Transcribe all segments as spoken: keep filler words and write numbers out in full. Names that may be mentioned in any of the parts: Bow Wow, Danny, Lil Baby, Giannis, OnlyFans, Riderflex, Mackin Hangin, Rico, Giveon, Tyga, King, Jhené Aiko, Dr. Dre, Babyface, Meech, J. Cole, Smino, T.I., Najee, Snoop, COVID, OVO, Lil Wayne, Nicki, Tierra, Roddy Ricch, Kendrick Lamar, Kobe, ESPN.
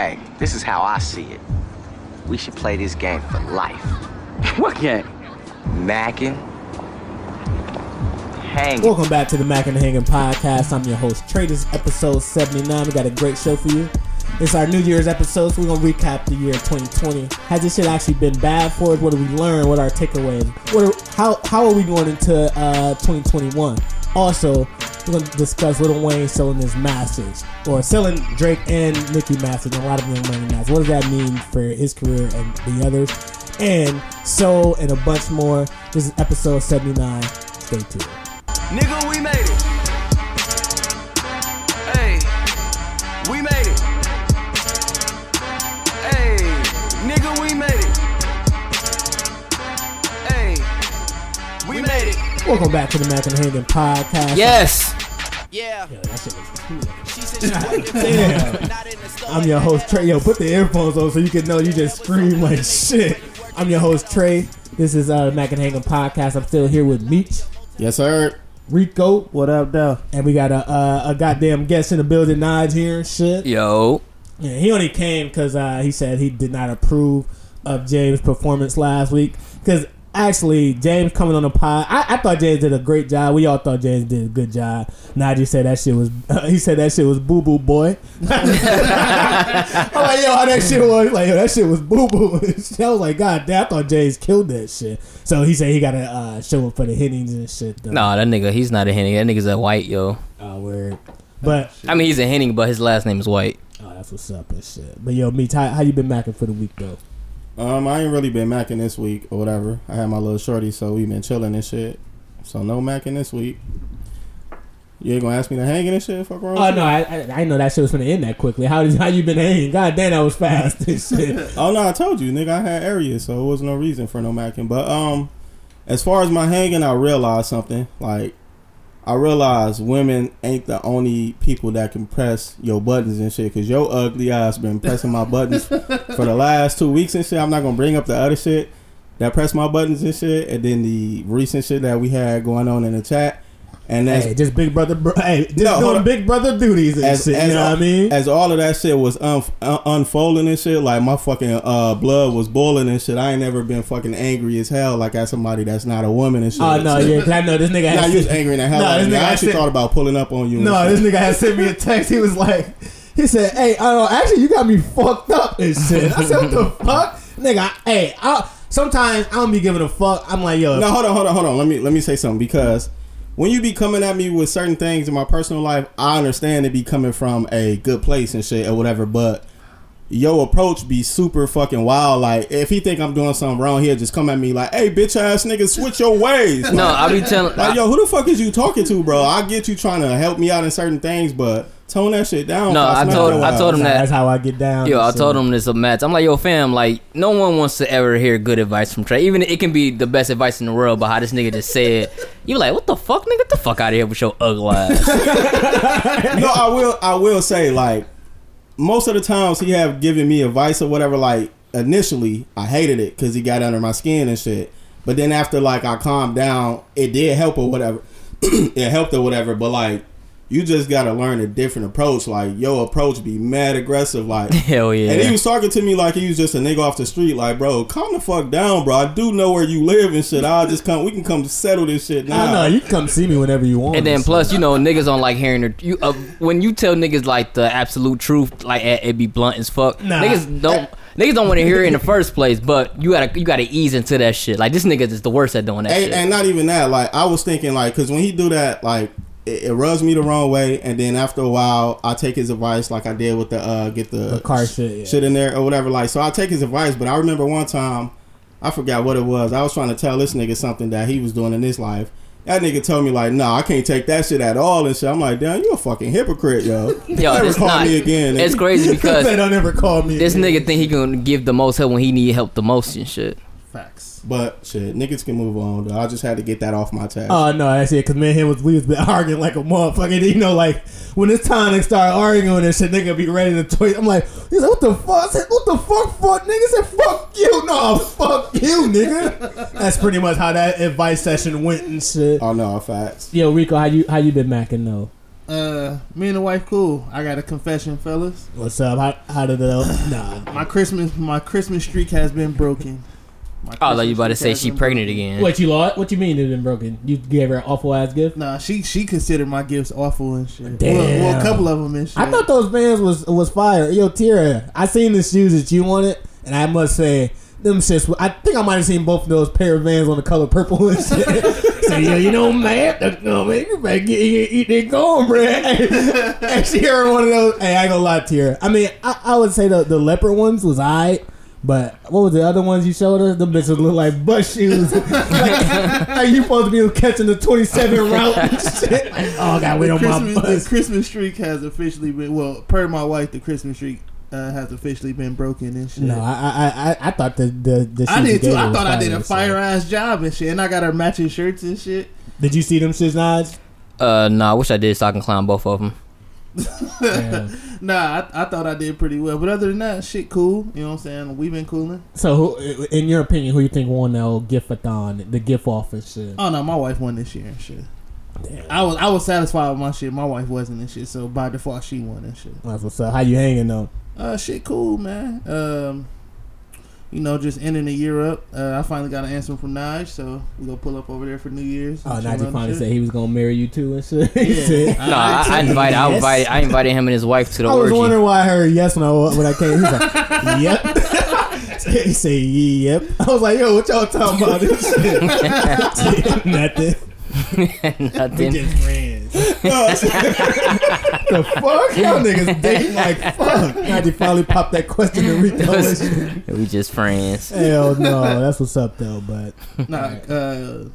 Hey, this is how I see it. We should play this game for life. What game? Mackin Hangin. Welcome back to the Mackin Hangin podcast. I'm your host, Trey. This is episode seventy-nine. We got a great show for you. It's our New Year's episode, so we're going to recap the year twenty twenty. Has this shit actually been bad for us? What did we learn? What are our takeaways? What are, how, how are we going into uh, twenty twenty-one? Also, we're going to discuss Lil Wayne selling his masters, or selling Drake and Nicki masters, and a lot of Lil Wayne masters. What does that mean for his career and the others? And so, and a bunch more. This is episode seventy-nine. Stay tuned. Nigga, we made it. Hey, we made it. Hey, nigga, we made it. Hey, we, we made it. it. Welcome back to the Mackin Hangin podcast. Yes. Yeah. Yo, that shit was cool. She said she Damn. I'm your host, Trey. Yo, put the earphones on so you can know you just scream like shit. I'm your host, Trey. This is uh, the Mackin Hangin podcast. I'm still here with Meech. Yes, sir. Rico. What up, though? And we got a uh, a goddamn guest in the building, Najee here and shit. Yo. Yeah, he only came because uh, he said he did not approve of James' performance last week. Because actually, James coming on the pod, I, I thought James did a great job. We all thought James did a good job. Najee said that shit was, uh, he said that shit was boo boo boy. I'm like, yo, how that shit was? Like, yo, that shit was boo boo. I was like, God damn, I thought James killed that shit. So he said he got to uh, show up for the Hennings and shit, though. Nah, that nigga, he's not a Henning. That nigga's a white, yo. Oh, word. But I mean, he's a Henning, but his last name is White. Oh, that's what's up and shit. But yo, Meech, how, how you been macking for the week, though? Um, I ain't really been macking this week or whatever. I had my little shorty, so we been chilling and shit. So no macking this week. You ain't gonna ask me to hang in and shit? Fuck wrong. Oh no, I, I I know that shit was gonna end that quickly. How did how you been hanging? God damn, that was fast and shit. Oh no, I told you, nigga, I had areas, so it was no reason for no macking. But um, as far as my hanging, I realized something. Like, I realize women ain't the only people that can press your buttons and shit, because your ugly ass been pressing my buttons for the last two weeks and shit. I'm not going to bring up the other shit that pressed my buttons and shit, and then the recent shit that we had going on in the chat. And that's, hey, just big brother, bro, hey, just no, doing big brother duties and as, shit, as, you know all, what I mean? As all of that shit was un, un, unfolding and shit, like my fucking uh, blood was boiling and shit. I ain't never been fucking angry as hell like at somebody that's not a woman and shit. Oh, no, shit. Yeah, because I know this nigga nah, had... you was angry in the hell. No, this nigga I actually sent, thought about pulling up on you. No, this nigga had sent me a text. He was like, he said, hey, uh, actually, you got me fucked up and shit. I said, what the fuck? Nigga, I, hey, I, sometimes I don't be giving a fuck. I'm like, yo... No, hold on, hold on, hold on. Let me, let me say something, because... when you be coming at me with certain things in my personal life, I understand it be coming from a good place and shit or whatever, but your approach be super fucking wild. Like, if he think I'm doing something wrong, he'll just come at me like, hey, bitch ass nigga, switch your ways. Like, no, I be telling... Like, yo, who the fuck is you talking to, bro? I get you trying to help me out in certain things, but... tone that shit down. No, I told I told him that. That's how I get down. Yo, I told him this a match. I'm like, yo, fam, like, no one wants to ever hear good advice from Trey. Even it can be the best advice in the world, but how this nigga just said, you like, what the fuck, nigga? Get the fuck out of here with your ugly ass. No, I will. I will say, like, most of the times he have given me advice or whatever. Like, initially, I hated it because he got under my skin and shit. But then after, like, I calmed down, it did help or whatever. It helped or whatever. But like, you just gotta learn a different approach. Like, yo, approach be mad aggressive. Like, hell yeah. And he was talking to me like he was just a nigga off the street. Like, bro, calm the fuck down, bro. I do know where you live and shit. I'll just come. We can come settle this shit now. No, no, you can come see me whenever you want. And then plus, stuff. You know, niggas don't like hearing the, you. Uh, when you tell niggas like the absolute truth, like it be blunt as fuck. Nah. Niggas don't. Niggas don't want to hear it in the first place, but you gotta you gotta ease into that shit. Like, this nigga is the worst at doing that. And, shit. And not even that. Like, I was thinking, like, because when he do that, like, it rubs me the wrong way, and then after a while I take his advice, like I did with the uh get the, the car shit, yeah. shit in there or whatever. Like, so I take his advice, but I remember one time, I forgot what it was, I was trying to tell this nigga something that he was doing in his life. That nigga told me like, nah, I can't take that shit at all and shit. I'm like, damn, you a fucking hypocrite, yo. Yo, never call not, me again. Nigga. It's crazy because they don't ever call me. This again. Nigga think he gonna give the most help when he need help the most and shit. Facts. But shit, niggas can move on, though. I just had to get that off my chest. Oh no, that's it. Cause man, him was we was been arguing like a motherfucker. You know, like when it's time to start arguing and shit, nigga be ready to tweet. I'm like, he's like, what the fuck? I said, what the fuck? Fuck, nigga said, fuck you. No, fuck you, nigga. That's pretty much how that advice session went and shit. Oh no, facts. Yo, Rico, how you how you been macking though? Uh, me and the wife cool. I got a confession, fellas. What's up? How, how did it all... Nah. my Christmas my Christmas streak has been broken. I thought you about to say she pregnant broken. Again. What you lot? What you mean it been broken? You gave her an awful ass gift? Nah, she she considered my gifts awful and shit. Damn. Well, well, a couple of them and shit. I thought those bands was was fire. Yo, Tierra, I seen the shoes that you wanted, and I must say, them shits. I think I might have seen both of those pair of Vans on the color purple and shit. So yeah, you know, man, no man, you better get, eat that cornbread. And she heard one of those. Hey, I ain't gonna lie, Tierra. I mean, I, I would say the the leopard ones was alright. But what was the other ones you showed us? The bitches look like butt shoes. Like, are you supposed to be catching the twenty-seven route and shit? Like, oh, God, we don't mind. The Christmas streak has officially been, well, per my wife, the Christmas streak uh, has officially been broken and shit. No, I I, I, I thought the, the, the I did too. I thought I did a fire ass job and shit. And I got her matching shirts and shit. Did you see them shits, Nodge? Uh, no, nah, I wish I did so I can climb both of them. Nah, I, I thought I did pretty well, but other than that, shit cool. You know what I'm saying? We've been cooling. So, who, in your opinion, who you think won that old gift-a-thon, the gift off and shit? Oh no, my wife won this year and shit. Damn. I was I was satisfied with my shit. My wife wasn't and shit, so by default she won and shit. That's what's up. How you hanging though? Uh, shit cool, man. Um, you know, just ending the year up. Uh, I finally got an answer from Najee, so we gonna pull up over there for New Year's. Oh, Najee finally said he was gonna marry you too and shit. Yeah. No, I, I invited, yes. I invited, I invited him and his wife to the. I was orgy. Wondering why I heard yes when I when I came. He was like, yep. He said, yep. I was like, yo, what y'all talking about? This shit? Nothing. Nothing. We just friends. The fuck? Y'all niggas dating like fuck. Najee finally popped that question to Rico. We just friends. Hell no. That's what's up though. But nah, uh,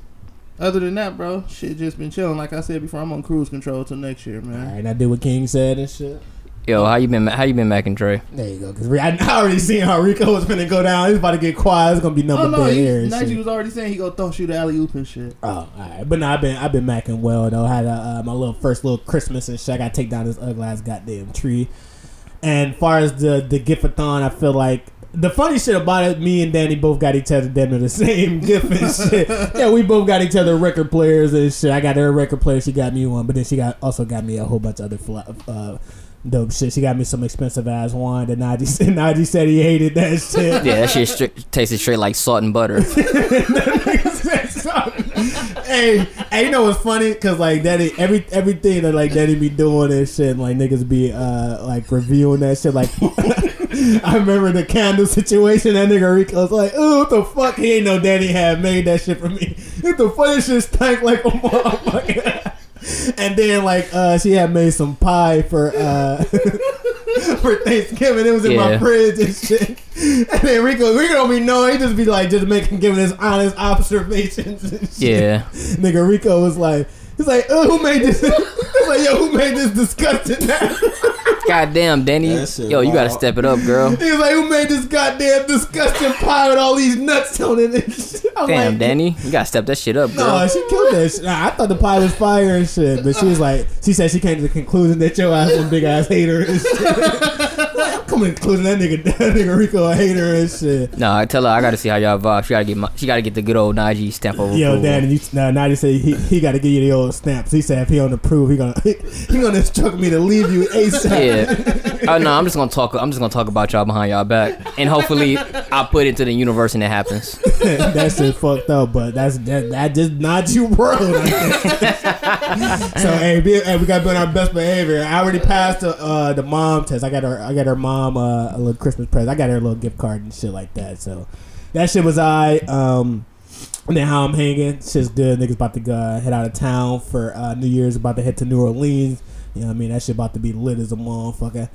other than that, bro, shit just been chilling. Like I said before, I'm on cruise control till next year, man. Alright, I did what King said and shit. Yo, how you been? How you been, Mackin Trey? There you go. Cause I already seen how Rico was finna go down. He's about to get quiet. It's gonna be number one oh, no, here. Najee was already saying he gonna throw shoot alley oop and shit. Oh, alright. But no, I've been I've been macking well though. I had a, uh, my little first little Christmas and shit. I gotta take down this ugly ass goddamn tree. And far as the the gift-a-thon, I feel like the funny shit about it, me and Danny both got each other damn near the same gift and shit. Yeah, we both got each other record players and shit. I got her a record player. She got me one, but then she got also got me a whole bunch of other. Fl- uh, Dope shit. She got me some expensive ass wine that Najee, Najee said he hated that shit. Yeah, that shit straight, tasted straight like salt and butter. Hey, hey, you know what's funny? Cause like Daddy, every everything that like Daddy be doing and shit, and like niggas be uh like reviewing that shit. Like I remember the candle situation. That nigga Rico was like, "Ooh, what the fuck? He ain't no Daddy had made that shit for me. What the fuck? This shit stank like a motherfucker." And then, like, uh, she had made some pie for uh, for Thanksgiving. It was in yeah. my fridge and shit. And then Rico, Rico don't be knowing. He just be like, just making, giving his honest observations and shit. Yeah. Nigga, Rico was like, he's like, oh, who made this? He's like, yo, who made this disgusting ass? Goddamn, Danny. Yo, you gotta step it up, girl. He was like, who made this goddamn disgusting pie with all these nuts on it and shit? I'm Damn, like, Danny. You gotta step that shit up, girl. No, she killed that shit. Nah, I thought the pie was fire and shit, but she was like, she said she came to the conclusion that your ass was a big ass hater and shit. Like, come and conclude that nigga, that nigga Rico a hater and shit. No, nah, I tell her I gotta see how y'all vibe. She gotta get my, she gotta get the good old Najee stamp over. Yo, Danny, you, nah, Najee said he, he gotta give you the old stamps. He said if he don't approve, he gonna he, he gonna instruct me to leave you ASAP. Yeah. Oh no! I'm just gonna talk. I'm just gonna talk about y'all behind y'all back, and hopefully, I put it to the universe, and it happens. That shit fucked up, but that's that. That just not you, bro. So hey, be, hey, we gotta be on our best behavior. I already passed the uh, the mom test. I got her. I got her mom uh, a little Christmas present. I got her a little gift card and shit like that. So that shit was I. Um, and then how I'm hanging, shit's good. Niggas about to uh, head out of town for uh, New Year's. About to head to New Orleans. You know what I mean? That shit about to be lit as a motherfucker.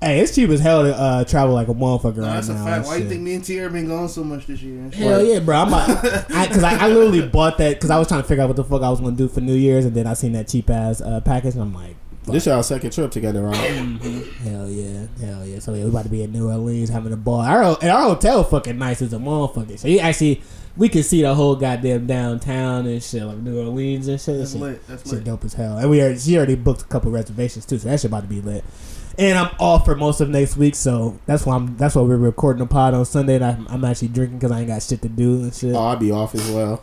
Hey, it's cheap as hell to uh, travel like a motherfucker no, right that's now. That's a fact. Why shit. You think me and Tierra been going so much this year? Hell like, yeah, bro. I'm a, I, cause I, I literally bought that because I was trying to figure out what the fuck I was going to do for New Year's, and then I seen that cheap ass uh, package, and I'm like, fuck. This y'all second trip together, right? Mm-hmm. Hell yeah. Hell yeah. So yeah, we about to be in New Orleans having a ball. Our, and our hotel fucking nice as a motherfucker. So you actually... We can see the whole goddamn downtown and shit, like New Orleans and shit. That's shit, lit. That's shit lit. Dope as hell. And we already, she already booked a couple reservations too, so that shit about to be lit. And I'm off for most of next week, so that's why I'm. That's why we're recording the pod on Sunday. And I'm, I'm actually drinking because I ain't got shit to do and shit. Oh, I'll be off as well.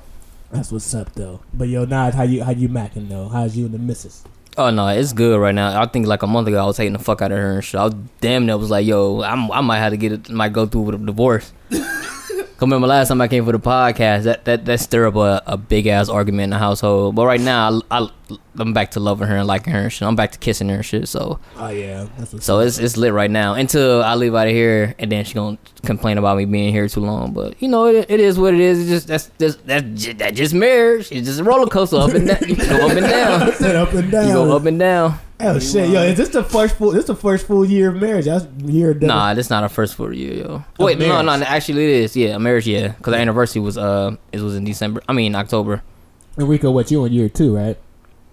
That's what's up though. But yo, Nod, how you how you macking though? How's you and the missus? Oh no, it's good right now. I think like a month ago I was hating the fuck out of her and shit. I was damn near was like, yo, I'm, I might have to get it, might go through with a divorce. Come remember last time I came for the podcast, that that that stirred up a, a big ass argument in the household. But right now I, I I'm back to loving her and liking her and shit. I'm back to kissing her and shit. So oh yeah, that's so it's it's lit right now until I leave out of here, and then she gonna complain about me being here too long. But you know, it it is what it is. It's just that's that's that's just, that's just marriage. It's just a roller coaster up and down. You go up and down. It's up and down. You go up and down. Oh you shit, yo! Is this the first full? This the first full year of marriage? That's year. Double. Nah, this not our first full year, yo. Oh, Wait, marriage. no, no, actually it is. Yeah, a marriage, yeah. Because the anniversary was uh, it was in December. I mean October. And Rico, what you in year two, right?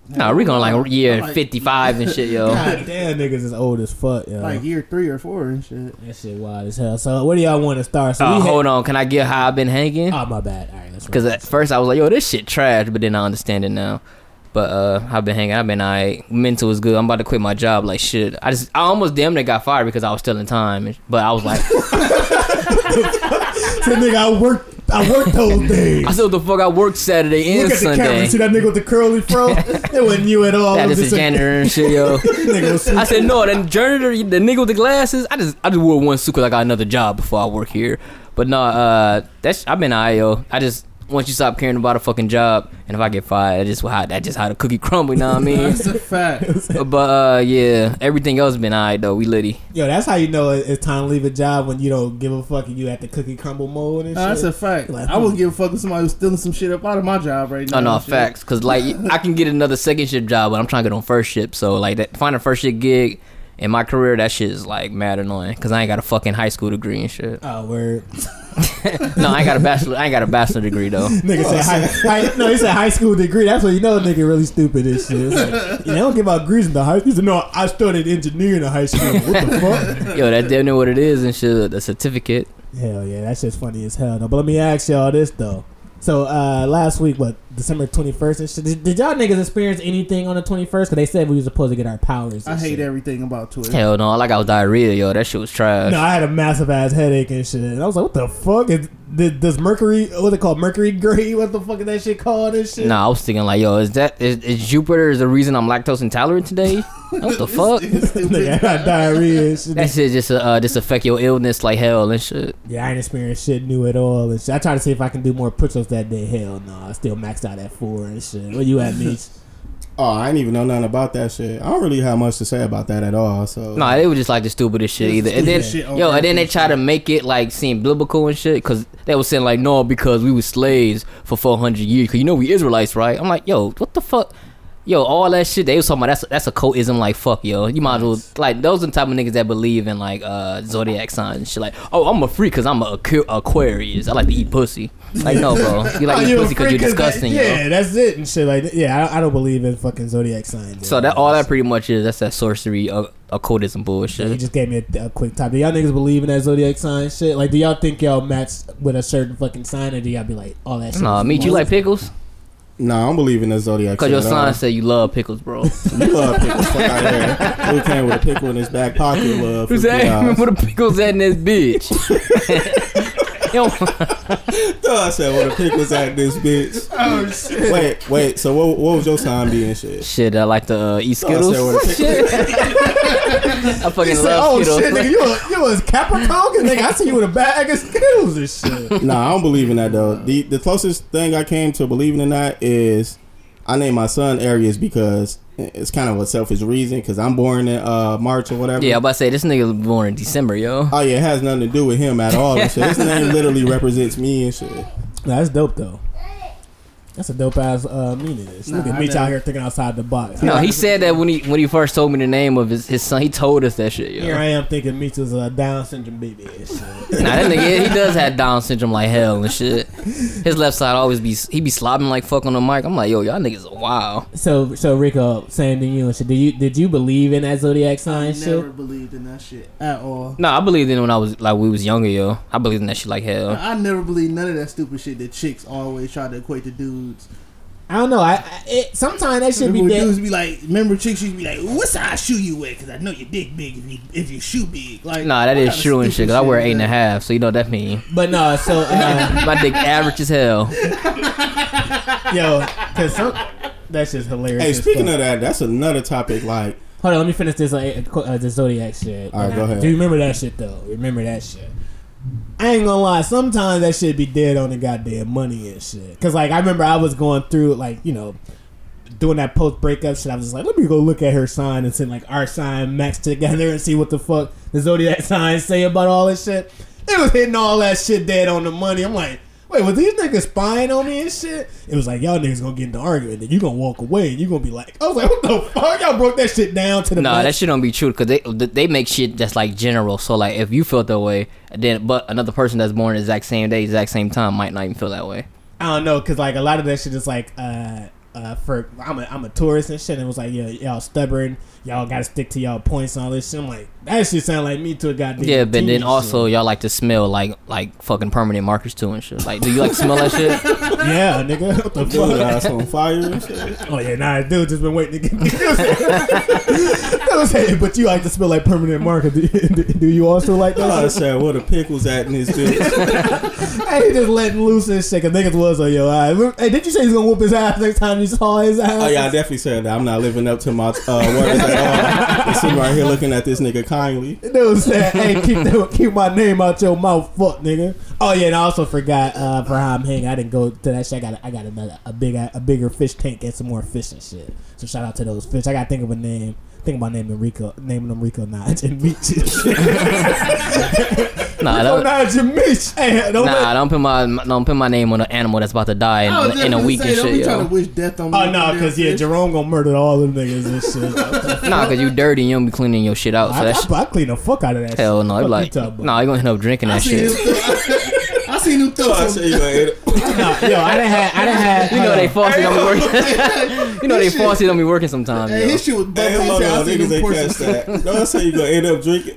Nah, Rico on like year like, fifty-five and shit, yo. God damn, niggas is old as fuck, yo. Like year three or four and shit. That shit wild as hell. So where do y'all want to start? So uh, hold had- on, can I get how I've been hanging? Oh my bad. All right, that's right. Because at first I was like, yo, this shit trash, but then I understand it now. But uh, I've been hanging. I've been alright. Mental is good. I'm about to quit my job. Like shit. I just I almost damn near got fired because I was still in time. But I was like, so nigga, I worked. I worked those days. I said, what the fuck? I worked Saturday and Sunday. Look at the camera. See that nigga with the curly fro? It wasn't you at all. That is the janitor and shit, yo. I said no. The janitor, the nigga with the glasses. I just I just wore one suit because I got another job before I work here. But no, uh, that's I've been alright, yo. I just. Once you stop caring about a fucking job, and if I get fired, that's just how, that's just how the cookie crumble, you know what I mean? That's a fact. But, uh, yeah, everything else been all right, though. We litty. Yo, that's how you know it's time to leave a job when you don't give a fuck and you at the cookie crumble mode and uh, shit. That's a fact. Like, I wouldn't give a fuck if somebody was stealing some shit up out of my job right now. Oh, no, facts. Because, like, I can get another second shift job, but I'm trying to get on first shift. So, like, that, find a first shift gig. In my career, that shit is like mad annoying because I ain't got a fucking high school degree and shit. Oh, word. No, I ain't got a bachelor. I ain't got a bachelor degree though. Nigga oh, said high, high. No, he said high school degree. That's what you know. Nigga really stupid and shit. It's like, yeah, I don't give out degrees in the high school. Said, no, I studied engineering in high school. What the fuck? Yo, that's damn near what it is and shit. The certificate. Hell yeah, that shit's funny as hell. No, but let me ask y'all this though. So uh, last week, what December twenty-first and shit, did, did y'all niggas experience anything on the twenty-first? Because they said we were supposed to get our powers. I hate shit. everything about Twitter. Hell no, like I was diarrhea, yo. That shit was trash. No, I had a massive ass headache and shit, and I was like, what the fuck? Is, did, does Mercury? What's it called? Mercury grade? What the fuck is that shit called? And shit. Nah, I was thinking like, yo, is that is, is Jupiter is the reason I'm lactose intolerant today? What the fuck? Nigga, I got diarrhea and shit. That shit just uh, just affect your illness like hell and shit. Yeah, I ain't experienced shit new at all and shit. I tried to see if I can do more push-ups that day. Hell no, I still maxed out at four and shit. Where you at, Meech? Oh, I didn't even know nothing about that shit. I don't really have much to say about that at all. So no, it was just like the stupidest shit either. And then, shit yo, and then they try to make it like seem biblical and shit because they was saying like, no, because we were slaves for four hundred years. Because you know we Israelites, right? I'm like, yo, what the fuck? Yo, all that shit they was talking about, that's, that's a cultism, like, fuck, yo. You might as well, like, those are the type of niggas that believe in, like, uh, zodiac signs and shit. Like, oh, I'm a freak because I'm a Aquarius. I like to eat pussy. Like, no, bro. You like oh, eat pussy because you're disgusting, that, yeah, yo. Yeah, that's it and shit. Like, yeah, I, I don't believe in fucking zodiac signs. So, that all that pretty much is, that's that sorcery, uh, occultism bullshit. Yeah, you just gave me a, a quick topic. Do y'all niggas believe in that zodiac sign shit? Like, do y'all think y'all match with a certain fucking sign, or do y'all be like, all that shit? Nah, meet you like pickles? Nah, I don't believe in that zodiac. Cause your son said you love pickles, bro. You love pickles, fuck out of here. Who came with a pickle in his back pocket, love? Who's that? Put a pickles at in this bitch. I said, "Where the pickles at this bitch?" Oh shit! Wait, wait. So what? What was your sign being? Shit, shit. I like to uh, eat Skittles. Oh, I, said, I fucking he love said, Skittles. Oh shit, nigga, you a, you was Capricorn, nigga. I see you with a bag of Skittles and shit. Nah, I don't believe in that though. The the closest thing I came to believing in that is I named my son Aries because it's kind of a selfish reason because I'm born in uh, March or whatever. Yeah, I'm about to say this nigga was born in December, yo. Oh yeah, it has nothing to do with him at all. And shit. This name literally represents me and shit. Nah, that's dope though. That's a dope ass uh, meaning. Nah, look at Meech out here thinking outside the box. No, he said that when he when he first told me the name of his, his son. He told us that shit. Yo. Here I am thinking Meech was a Down syndrome baby. And shit. Nah, that nigga he does have Down syndrome like hell and shit. His left side always be he be slobbing like fuck on the mic. I'm like, yo, y'all niggas are wild. So so Rico, same to you and shit. Did you did you believe in that zodiac sign? I never shit? believed in that shit at all. No, nah, I believed in it when I was like we was younger, yo. I believed in that shit like hell. I never believed none of that stupid shit that chicks always try to equate to dudes. I don't know. I, I it, sometimes that should be. Dudes be like, remember chicks used to be like, "What size shoe you wear?" Because I know your dick big if you if your shoe big. Like, nah, that is true and shit. Cause I wear eight and a half, so you know that mean. But no, so uh, my dick average as hell. Yo, cause some That's just hilarious. Hey, speaking of that, that's another topic. Like, hold on, let me finish this like, uh, this Zodiac shit. All right, go ahead. Do you remember that shit though? Remember that shit. I ain't gonna lie. Sometimes that shit be dead on the goddamn money and shit. Cause like I remember I was going through like you know doing that post breakup shit. I was just like, let me go look at her sign and send like our sign matched together and see what the fuck the Zodiac signs say about all this shit. It was hitting all that shit dead on the money. I'm like, wait, was these niggas spying on me and shit? It was like, y'all niggas gonna get into argument, then you gonna walk away and you gonna be like, I was like, what the fuck? Y'all broke that shit down to the No, nah, that shit don't be true because they they make shit that's like general. So like, if you felt that way, then but another person that's born the exact same day, exact same time might not even feel that way. I don't know, cause like a lot of that shit is like, uh, uh, for I'm a I'm a tourist and shit. And it was like, yeah, y'all stubborn, y'all gotta stick to y'all points and all this shit. I'm like, that shit sound like me to a goddamn. Yeah, but then also shit. Y'all like to smell like like fucking permanent markers too and shit. Like, do you like to smell that shit? Yeah, nigga. What the dude, fuck? Ass on fire and shit. Oh yeah, nah, dude, just been waiting to get this. But you like to smell like permanent marker. Do, do, do you also like that? Oh, shit, where the pickles at in this dude? Hey, just letting loose and shit. Cause niggas was on your eyes. Hey, did you say he's gonna whoop his ass next time you saw his ass? Oh yeah, I definitely said that. I'm not living up to my uh, words at all. Sitting right here looking at this nigga. Dude said, "Hey, keep the, keep my name out your mouth, fuck nigga." Oh yeah, and I also forgot uh, for how I'm hanging. I didn't go to that shit. I got I got another a big a bigger fish tank and some more fish and shit. So shout out to those fish. I gotta think of a name. Think about naming Rico, naming them Rico Najee and Meech. Nah, Rico Najee and Meech. Hey, don't nah, don't put my don't put my name on an animal that's about to die in, in a week say, and don't shit. Be yo. Trying to wish death on me. Oh no, because yeah, Jerome gonna murder all them niggas and shit. Nah, because you dirty, you don't be cleaning your shit out. So I, that I, shit. I clean the fuck out of that. Hell shit. Hell no, like no, you nah, gonna end up drinking I that shit. I seen them throw some. Yo, I done had, I done had. You know they falsely don't be working. You know they falsely don't be working sometimes. Hey, his shit was bad. Hold on, niggas ain't catch that. No, that's how you gonna end up drinking.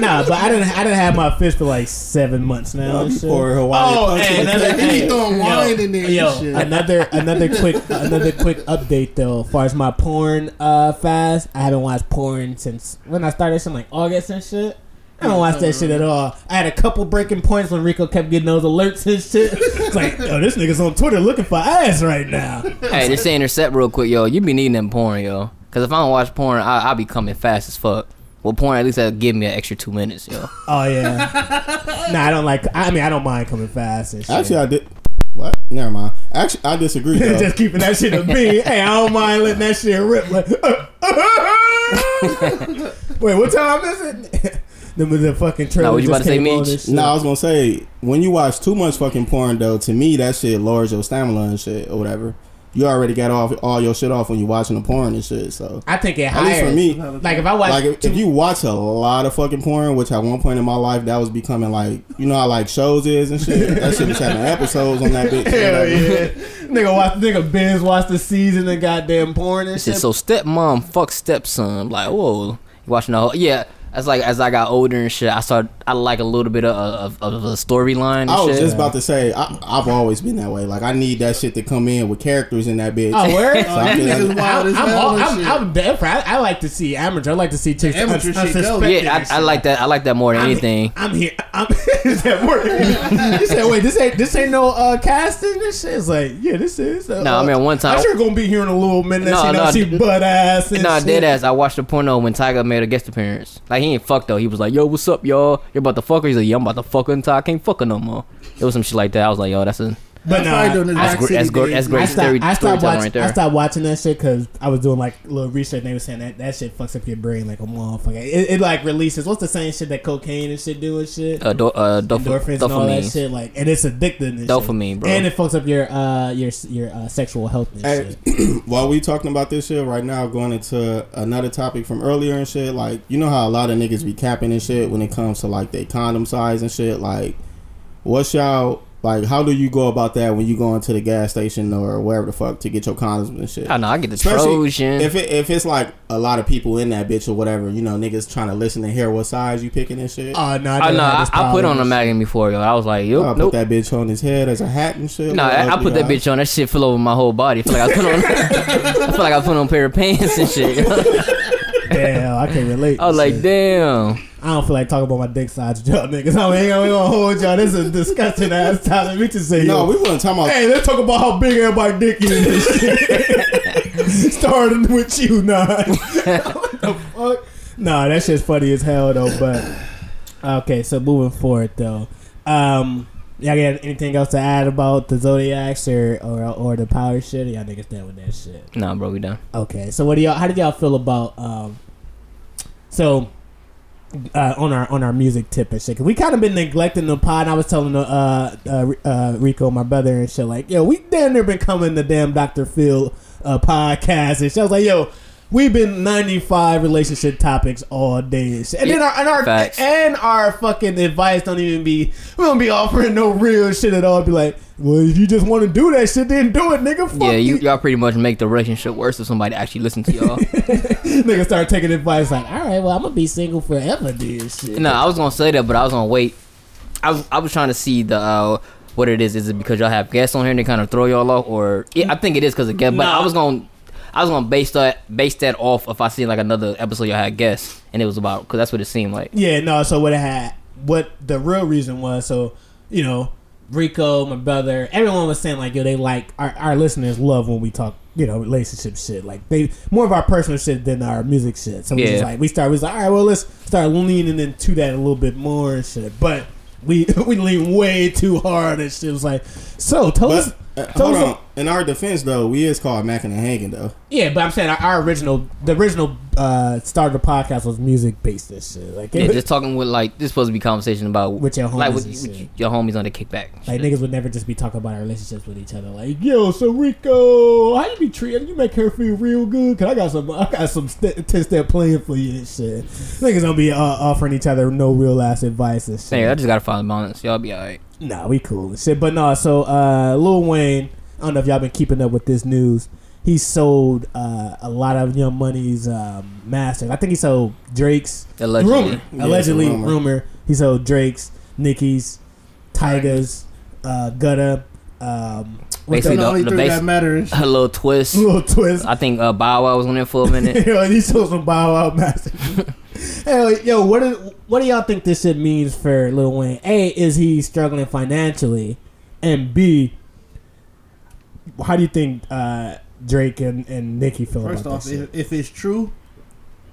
Nah, but I didn't, I didn't have my fish for like seven months now. Or Hawaii. Oh, hey, another thing. Throwing wine in there. Yo, another, another quick, another quick update though. As far as my porn uh, fast, I haven't watched porn since when I started, since like August and shit. I don't watch that shit at all. I had a couple breaking points when Rico kept getting those alerts and shit. It's like, yo, this nigga's on Twitter looking for ass right now. Hey, just to intercept real quick, yo, you be needing them porn, yo. Because if I don't watch porn, I, I be coming fast as fuck. Well, porn, at least that'll give me an extra two minutes, yo. Oh, yeah. Nah, I don't like, I mean, I don't mind coming fast and shit. Actually, I did. What? Never mind. Actually, I disagree, though. Just keeping that shit to me. Hey, I don't mind letting that shit rip. Like, uh, uh, wait, what time is it? The, the fucking trailer. Nah, what you about to say, Meech? No, nah, I was gonna say when you watch too much fucking porn, though, to me that shit lowers your stamina and shit or whatever. You already got off all your shit off when you watching the porn and shit. So I think it at higher. At least for me, like if I watch, like if, if you watch a lot of fucking porn, which at one point in my life that was becoming like you know how like shows is and shit. That shit was having episodes on that bitch. Hell yeah, nigga watch, nigga binge watch the season of goddamn porn and shit. shit. So stepmom fuck stepson. I'm like whoa, you watching the whole yeah. As like as I got older and shit, I started I like a little bit of of, of a storyline. I was shit. just about to say I, I've always been that way. Like I need that shit to come in with characters in that bitch. Oh, where? So I'm, I'm, I'm, I'm, I'm different. I, I like to see amateur. I like to see chicks. Amateur un- shit. Yeah, I, I like that. I like that more than I'm, anything. I'm here. I'm is that word? You said wait, this ain't this ain't no uh, casting. This shit is like yeah, this is. Uh, no, I mean one time I'm sure gonna be here in a little minute. No, no, she butt ass. And no, dead ass. I watched the porno when Tyga made a guest appearance. Like. He ain't fuck though. He was like, "Yo, what's up, y'all? You're about to fuck her." He's like, "Yo, I'm about to fuck her until I can't fuck her no more." It was some shit like that. I was like, "Yo, that's a but no, that's, nah, that's, gr- that's, gr- that's great." I stopped, I, stopped watch, right there. I stopped watching that shit because I was doing like little research. And they were saying that that shit fucks up your brain like a motherfucker. It, it like releases what's the same shit that cocaine and shit do and shit. Uh, do, uh, dof- endorphins dopamine. And all that shit like, and it's addictive. And dopamine, shit. Bro, and it fucks up your uh your your uh, sexual health and hey, shit. While we talking about this shit right now, going into another topic from earlier and shit, like you know how a lot of niggas be capping and shit when it comes to like they condom size and shit. Like, what's y'all? Like, how do you go about that when you go into the gas station or wherever the fuck to get your condoms and shit? I know, I get the Especially Trojan. If it, if it's like a lot of people in that bitch or whatever, you know, niggas trying to listen and hear what size you picking and shit. Uh, no, I, I, know, I, I put on a Mackin before, yo. I was like, yo, I nope. put that bitch on his head as a hat and shit. Nah, I, I put that eyes. bitch on. That shit fell over my whole body. I feel like I put on, I feel like I put on a pair of pants and shit. Damn, I can't relate. I was like, shit. damn. I don't feel like talking about my dick size to y'all niggas. I ain't gonna hold y'all. This is a disgusting ass time. We just say, no, yo, we weren't talking about. Hey, let's talk about how big everybody's dick is. And shit. Starting with you, nah. What the fuck? Nah, that shit's funny as hell though. But okay, so moving forward though, um, y'all got anything else to add about the Zodiacs or or, or the power shit? Or y'all niggas done with that shit? Nah, bro, we done. Okay, so what do y'all? How did y'all feel about um? So. Uh, on our on our music tip and shit, cause we kind of been neglecting the pod. I was telling uh, uh, uh, Rico, my brother, and shit, like, yo, we damn near been coming to damn Doctor Phil uh, podcast and shit. I was like, yo, we've been ninety-five relationship topics all day and shit. And yeah, then our and our facts. and our fucking advice don't even be we don't be offering no real shit at all. It'd be like, well, if you just want to do that shit, then do it, nigga. Fuck yeah, you, y'all pretty much make the relationship worse if somebody actually listen to y'all. Nigga start taking advice like, all right, well, I'm going to be single forever, dude. Shit. No, I was going to say that, but I was going to wait. I was, I was trying to see the uh, what it is. Is it because y'all have guests on here and they kind of throw y'all off? Or yeah, I think it is because of guests, nah. But I was going to I was gonna base that base that off if I seen like another episode y'all had guests and it was about, because that's what it seemed like. Yeah, no, so what it had, what the real reason was, so, you know, Rico, my brother, everyone was saying like, yo, they like our, our listeners love when we talk, you know, relationship shit. Like they more of our personal shit than our music shit. So we yeah. just like we start we was like, all right, well, let's start leaning into that a little bit more and shit. But we we lean way too hard and shit. It was like, so tell but, us uh, tell hold us on. A- in our defense though, we is called Mackin and Hangin though. Yeah, but I'm saying our, our original the original uh start of the podcast was music based and shit. Like it, yeah, just talking with like this supposed to be conversation about with your homies, like with, with your homies on the kickback. Like shit. Niggas would never just be talking about our relationships with each other. Like, yo, so Rico, how you be treating you make her feel real good? Cause I got some I got some st- ten step plan for you and shit. Niggas don't be uh, offering each other no real ass advice and shit. Yeah, I just gotta find balance. Y'all be alright. Nah, we cool and shit. But nah, so uh, Lil Wayne, I don't know if y'all been keeping up with this news. He sold uh, a lot of Young Money's um, masters. I think he sold Drake's allegedly rumor. Yeah, allegedly rumor. rumor. He sold Drake's, Nicki's, Tyga's, uh, Gutta. Um, Basically, the, only the, the base, that matters. A little twist. A little twist. I think uh, Bow Wow was on there for a minute. Yo, he sold some Bow Wow masters. Hey, yo, what do what do y'all think this shit means for Lil Wayne? A, is he struggling financially, and B, how do you think uh, Drake and, and Nicki feel First about off, that shit? First off, if it's true,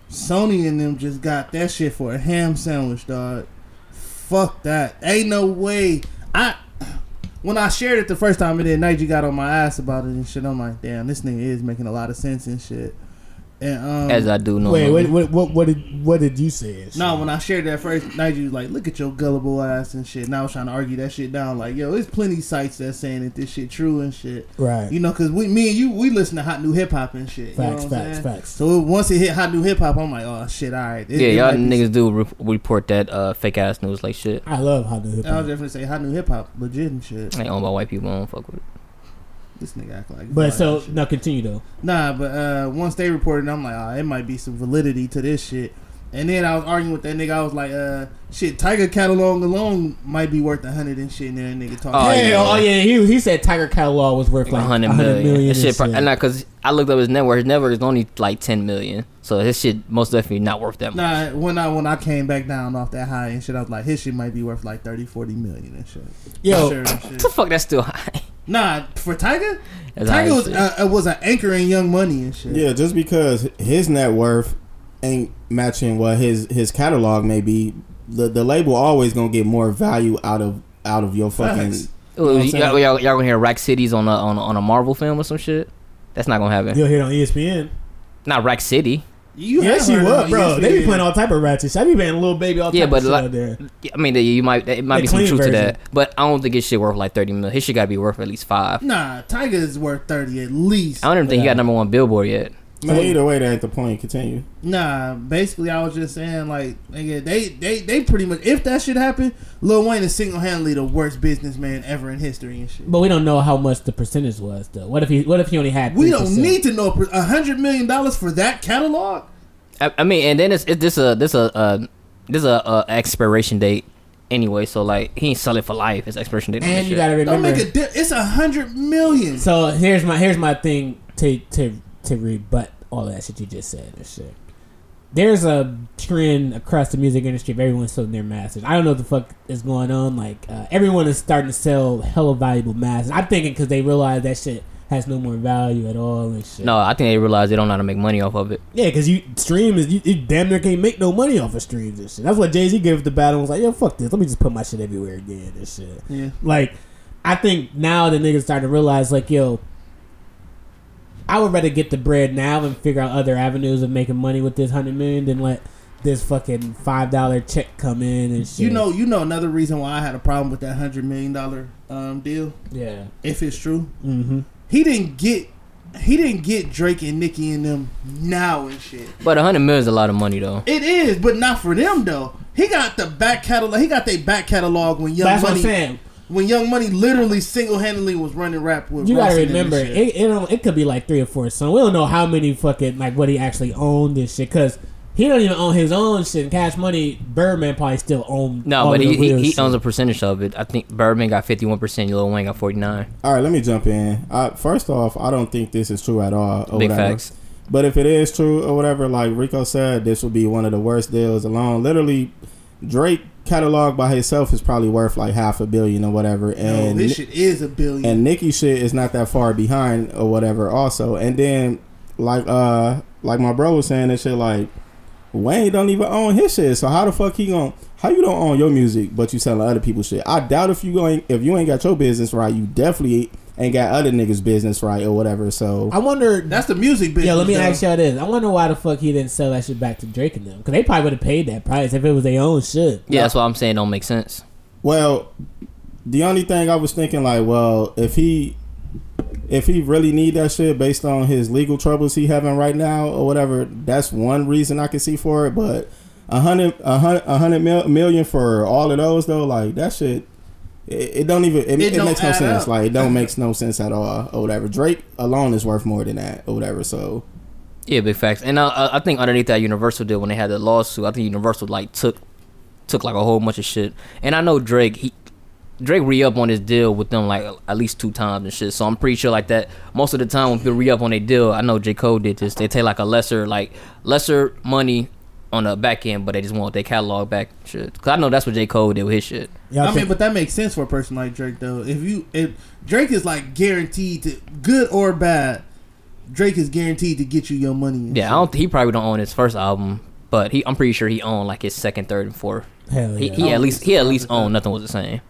Sony and them just got that shit for a ham sandwich, dog. Fuck that. Ain't no way. I When I shared it the first time, and then Najee got on my ass about it and shit, I'm like, damn, this nigga is making a lot of sense and shit. And, um, As I do know. Wait, wait, what, what, what did what did you say? No, nah, when I shared that first, Najee was like, "Look at your gullible ass and shit." Now I was trying to argue that shit down, like, "Yo, there's plenty sites that's saying that this shit true and shit." Right. You know, because we, me and you, we listen to hot new hip hop and shit. Facts, you know facts, facts. So once it hit hot new hip hop, I'm like, "Oh shit, all right." It, yeah, it y'all niggas do re- report that uh, fake ass news like shit. I love hot new hip hop. I was definitely say hot new hip hop, legit and shit. I ain't owned by white people. I don't fuck with it. This nigga act like. But so now continue though. Nah, but uh, once they reported, I'm like, ah, oh, it might be some validity to this shit. And then I was arguing with that nigga. I was like, uh, shit, Tyga catalog alone might be worth a hundred and shit. And then that nigga talking. Oh yeah, oh yeah. He he said Tyga catalog was worth like a hundred million. million and shit, shit. And like, cause I looked up his net worth. His net worth is only like ten million. So his shit most definitely not worth that much. Nah, when I when I came back down off that high and shit, I was like, his shit might be worth like thirty, forty million and shit. Yo, sure, and shit. The fuck, that's still high. Nah, for Tyga, that's Tyga was uh, was an anchor in Young Money and shit. Yeah, just because his net worth ain't matching what his, his catalog may be, the the label always gonna get more value out of out of your fucking. You know y'all, y'all, y'all gonna hear Rack Cities on a on a, on a Marvel film or some shit? That's not gonna happen. You'll hear it on E S P N. Not Rack City. You yes, you would, bro. E S P N. They be playing all type of ratchet shit. I be playing Lil Baby all type yeah, of shit like, out there. I mean, you might it might the be some truth version. To that, but I don't think his shit worth like thirty million. His shit got to be worth at least five. Nah, Tyga is worth thirty at least. I don't even think yeah. he got number one Billboard yet. So Man, either way, that ain't the point. Continue. Nah, basically, I was just saying, like, nigga, they, they, they pretty much, if that shit happened, Lil Wayne is single-handedly the worst businessman ever in history and shit. But we don't know how much the percentage was, though. What if he, what if he only had three percent? We don't need to know a hundred million dollars for that catalog. I, I mean, and then it's, it's this a this a uh, this a uh, expiration date. Anyway, so like he ain't sell it for life. It's expiration date. And you shit. Gotta remember, don't make a dip. It's a hundred million. So here's my here's my thing to to to rebut all that shit you just said and shit. there's a trend across the music industry of everyone selling their masters. I don't know what the fuck is going on. Like, uh, everyone is starting to sell hella valuable masters. I'm thinking because they realize that shit has no more value at all and shit. No, I think they realize they don't know how to make money off of it. Yeah, because you stream is you, you damn near can't make no money off of streams and shit. That's what Jay Z gave the battle and was like, yo, fuck this. Let me just put my shit everywhere again and shit. Yeah. Like, I think now the niggas starting to realize, like, yo, I would rather get the bread now and figure out other avenues of making money with this hundred million than let this fucking five dollar check come in and shit. You know, you know another reason why I had a problem with that hundred million dollar um, deal. Yeah, if it's true, mm-hmm. he didn't get he didn't get Drake and Nicki and them now and shit. But a hundred million is a lot of money though. It is, but not for them though. He got the back catalog. He got their back catalog when Young That's Money. That's what I'm saying. When Young Money literally single-handedly was running rap with, you gotta Russ remember it, it. It could be like three or four songs. We don't know how many fucking like what he actually owned and shit because he don't even own his own shit. And Cash Money, Birdman probably still owned. No, all but he he, he owns a percentage of it. I think Birdman got fifty-one percent. Lil Wayne got forty-nine. All right, let me jump in. Uh, first off, I don't think this is true at all. Or Big whatever. Facts. But if it is true or whatever, like Rico said, this would be one of the worst deals alone. Literally, Drake catalog by himself is probably worth like half a billion or whatever, and no, this shit is a billion, and Nicki shit is not that far behind or whatever also. And then like uh like my bro was saying that shit, like Wayne don't even own his shit, so how the fuck he gonna how you don't own your music but you selling other people's shit? I doubt if you going if you ain't got your business right, you definitely ain't got other niggas business right or whatever. So I wonder, that's the music business. Yeah, let me though. ask y'all this. I wonder why the fuck he didn't sell that shit back to Drake and them, because they probably would have paid that price if it was their own shit. Yeah, that's what I'm saying, don't make sense. Well, the only thing I was thinking, like, well, if he if he really need that shit based on his legal troubles he having right now or whatever, that's one reason I can see for it. But a hundred a hundred a hundred mil- million for all of those though, like that shit, It, it don't even it, it, it don't makes no sense up. Like it don't makes no sense at all or whatever. Drake alone is worth more than that or whatever, so yeah, big facts. And I, I think underneath that Universal deal, when they had the lawsuit, I think Universal like took took like a whole bunch of shit. And I know Drake he Drake re-up on his deal with them like at least two times and shit, so I'm pretty sure like that most of the time when people re-up on their deal, I know J. Cole did this, they take like a lesser like lesser money on the back end, but they just want their catalog back shit. Because I know that's what J. Cole did with his shit. Yeah, I, I mean, but that makes sense for a person like Drake though. If you if Drake is like guaranteed to, good or bad, Drake is guaranteed to get you your money. And yeah, shit. I don't. He probably don't own his first album, but he I'm pretty sure he owned like his second, third, and fourth. Hell yeah. He, he at least he at least owned Nothing Was the Same.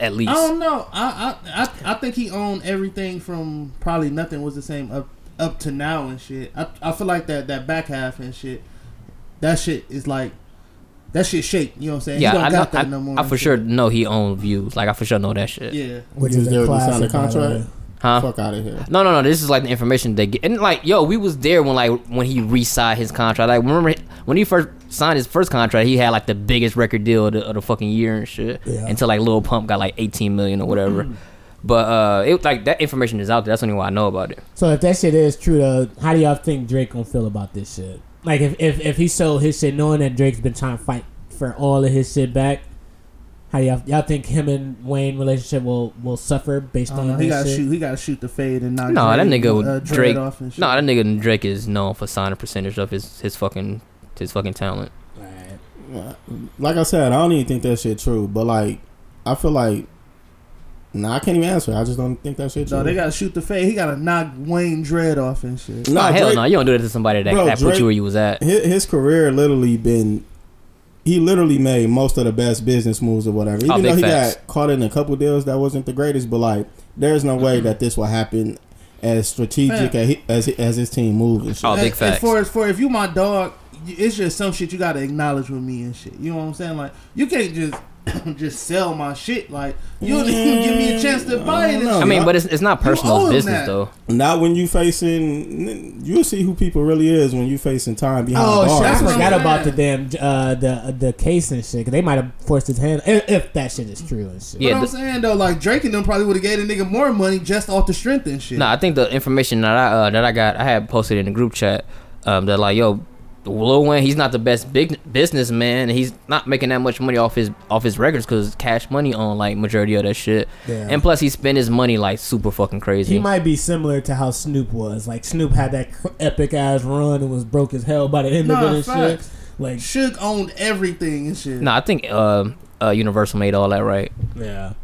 At least I don't know. I I I, I think he owned everything from probably Nothing Was the Same up up to now and shit. I I feel like that that back half and shit, that shit is like, that shit shake, you know what I'm saying? Yeah, he don't I, got that I, no more I for shit. sure know he owned Views. Like, I for sure know that shit. Yeah. Which is there was on the contract? Huh? Fuck out of here. No, no, no. This is like the information they get. And like, yo, we was there when like, when he re-signed his contract. Like, remember when he first signed his first contract, he had like the biggest record deal of the, of the fucking year and shit. Yeah. Until like Lil Pump got like eighteen million or whatever. Mm. But uh, it like that information is out there. That's the only why I know about it. So if that shit is true though, how do y'all think Drake gonna feel about this shit? Like, if, if, if he sold his shit knowing that Drake's been trying to fight for all of his shit back, how y'all, y'all think him and Wayne relationship will, will suffer based on uh, he gotta shit? Shoot, he got to shoot the fade and knock nah, Drake, that nigga with uh, Drake. Off and shit. Nah, that nigga Drake is known for signing percentage of his, his fucking his fucking talent. Right. Like I said, I don't even think that shit true, but, like, I feel like No, nah, I can't even answer. I just don't think that shit. No, true. They gotta shoot the fade. He gotta knock Wayne Dredd off and shit. No, nah, nah, hell no. Nah. You don't do that to somebody that, bro, that Drake, put you where you was at. His, his career literally been. He literally made most of the best business moves or whatever. Even oh, though he facts. got caught in a couple deals that wasn't the greatest, but like, there's no mm-hmm. way that this will happen as strategic as, he, as as his team moves. And shit. Oh, big facts. As far as for if you my dog, it's just some shit you gotta acknowledge with me and shit. You know what I'm saying? Like, you can't just. just sell my shit. Like, you don't even give me a chance to buy it. I, I mean, but it's it's not personal business that. though. Not when you facing, you'll see who people really is when you facing time behind oh, bars. Oh shit! I forgot about the damn uh, the the case and shit. Cause they might have forced his hand if, if that shit is true and shit. Yeah, but the, I'm saying though, like Drake and them probably would have gave a nigga more money just off the strength and shit. No, nah, I think the information that I uh, that I got, I had posted in the group chat. Um, that like yo. Lil Wayne, he's not the best big businessman. He's not making that much money off his off his records because Cash Money on like majority of that shit. Damn. And plus, he spent his money like super fucking crazy. He might be similar to how Snoop was. Like Snoop had that epic ass run and was broke as hell by the end nah, of it and shit. Like Suge owned everything and shit. No, nah, I think uh, uh, Universal made all that right. Yeah,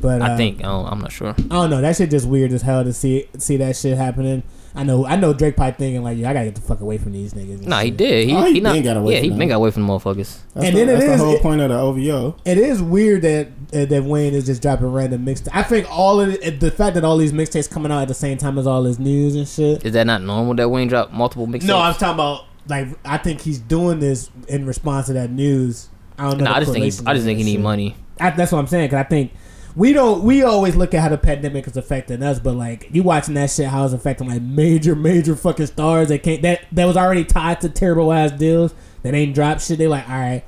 but I uh, think oh, I'm not sure. Oh no, that shit just weird as hell to see see that shit happening. I know, I know. Drake probably thinking like, "Yeah, I gotta get the fuck away from these niggas." Nah, shit. he did. He, oh, he, he not, got away. Yeah, from he been got away from the motherfuckers. That's and the, then that's it the is, whole point of the O V O. It is weird that uh, that Wayne is just dropping random mixtapes. I think all of it, the fact that all these mixtapes coming out at the same time as all his news and shit. Is that not normal that Wayne dropped multiple mixtapes? No, I was talking about like I think he's doing this in response to that news. I don't know. Nah, I just think he, I just think he need money. I, that's what I'm saying because I think. We don't. We always look at how the pandemic is affecting us, but like you watching that shit, how it's affecting like major, major fucking stars that can't that that was already tied to terrible ass deals that ain't dropped shit. They like all right,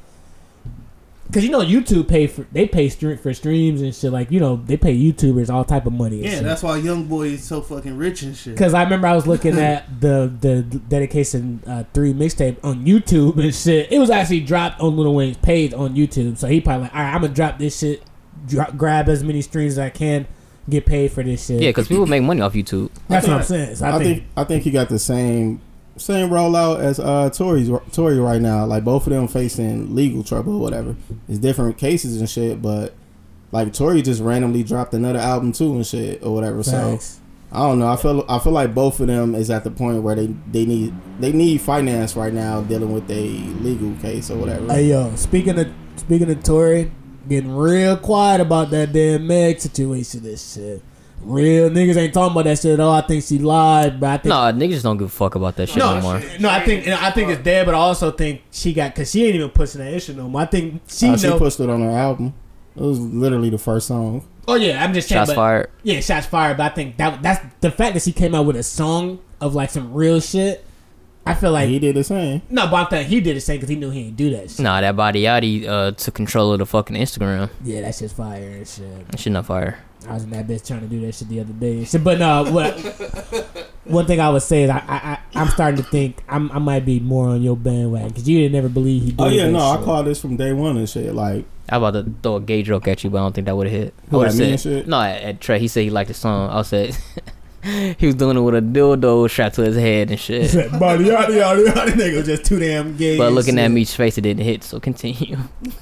because you know YouTube pay for they pay stream for streams and shit. Like you know they pay YouTubers all type of money. And yeah, shit. That's why YoungBoy is so fucking rich and shit. Because I remember I was looking at the the Dedication uh, three mixtape on YouTube and shit. It was actually dropped on Lil Wayne's page on YouTube, so he probably like all right, I'm gonna drop this shit. Grab as many streams as I can, get paid for this shit. Yeah, because people make money off YouTube. That's what I'm saying. So I, I think, think I think he got the same same rollout as uh Tory's Tory right now. Like both of them facing legal trouble or whatever. It's different cases and shit, but like Tory just randomly dropped another album too and shit or whatever. Thanks. So I don't know. I feel I feel like both of them is at the point where they, they need they need finance right now dealing with a legal case or whatever. Hey yo, speaking of speaking of Tory. Getting real quiet about that damn Meg situation and shit. Real niggas ain't talking about that shit at all. I think she lied, but I think nah, niggas don't give a fuck about that shit no, no more. No, I think I think it's dead, but I also think she got because she ain't even pushing that issue no more. I think she uh, she know, pushed it on her album. It was literally the first song. Oh yeah, I'm just saying. Shots but, fired. Yeah, shots fired. But I think that that's the fact that she came out with a song of like some real shit. I feel like he did the same. No, but I thought he did the same because he knew he didn't do that shit. Nah, that body yaddy uh, took control of the fucking Instagram. Yeah, that shit's fire and shit. That shit not fire. I was in that bitch trying to do that shit the other day and shit. But no, what, one thing I would say is I, I, I, I'm starting to think I'm, I might be more on your bandwagon because you didn't never believe he did Oh, yeah, no, shit. I called this from day one and shit. Like, I was about to throw a gay joke at you, but I don't think that would have hit. Who I said, shit? No, at, at Trey, he said he liked the song. I said... He was doing it with a dildo strapped to his head and shit. He said, body, yada, yada, yada. Nigga was just too damn gay. But looking shit. At Meech's face, it didn't hit, so continue.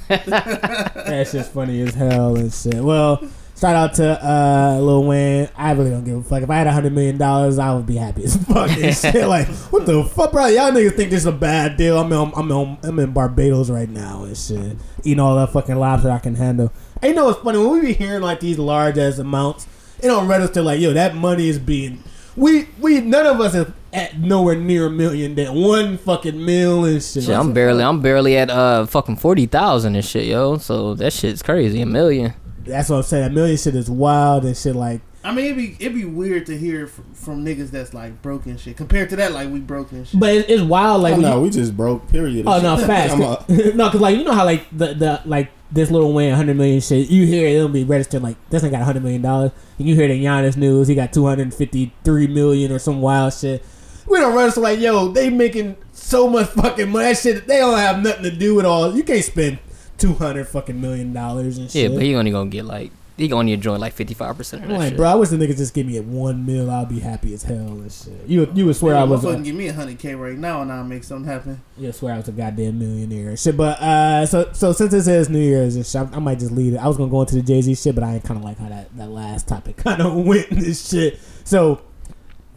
That's just funny as hell and shit. Well, shout out to uh, Lil Wayne. I really don't give a fuck. If I had one hundred million dollars, I would be happy as fuck and shit. Like, what the fuck, bro? Y'all niggas think this is a bad deal. I'm in, I'm in, I'm in Barbados right now and shit. Eating all that fucking lobster I can handle. And you know what's funny? When we be hearing, like, these large-ass amounts, it don't register like, yo, that money is being... We, we none of us are at nowhere near a million. That one fucking mil and shit. shit I'm barely I'm barely at uh fucking forty thousand and shit, yo. So that shit's crazy. A million. That's what I'm saying. A million shit is wild and shit like... I mean, it'd be, it'd be weird to hear from, from niggas that's like broke and shit. Compared to that, like, we broke and shit. But it, it's wild. Like, oh, no, you, we just broke, period. Oh, shit. no, facts. No, because, like, you know how, like, the, the like... this Lil Wayne one hundred million shit, you hear it, it'll be registered like, this ain't got one hundred million dollars. And you hear the Giannis news, he got two hundred fifty-three million dollars or some wild shit. We don't register like, yo, they making so much fucking money. That shit, they don't have nothing to do with all. You can't spend two hundred fucking million dollars and shit. Yeah, but he only gonna get like, he gonna enjoy like fifty-five percent of that I'm like, shit. Bro, I wish the niggas just give me a one mil, I'll be happy as hell and shit. You, you would swear yeah, I was fucking give me a one hundred K right now and I'll make something happen. You would swear I was a goddamn millionaire and shit. But, uh, so, so since this is New Year's and shit, I, I might just leave it. I was gonna go into the Jay-Z shit, but I kind of like how that, that last topic kind of went and this shit. So,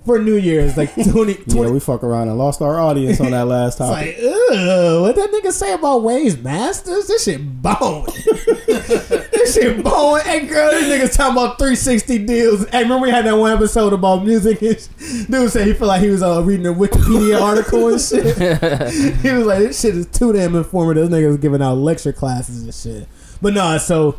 for New Year's, like, twenty, twenty. Yeah, we fuck around and lost our audience on that last topic. It's like, ugh, what that nigga say about Wayne's Masters? This shit bone. This shit bone. Hey, girl, this nigga's talking about three sixty deals. Hey, remember we had that one episode about music? Dude said he felt like he was uh, reading a Wikipedia article and shit. He was like, this shit is too damn informative. This nigga was giving out lecture classes and shit. But nah, so...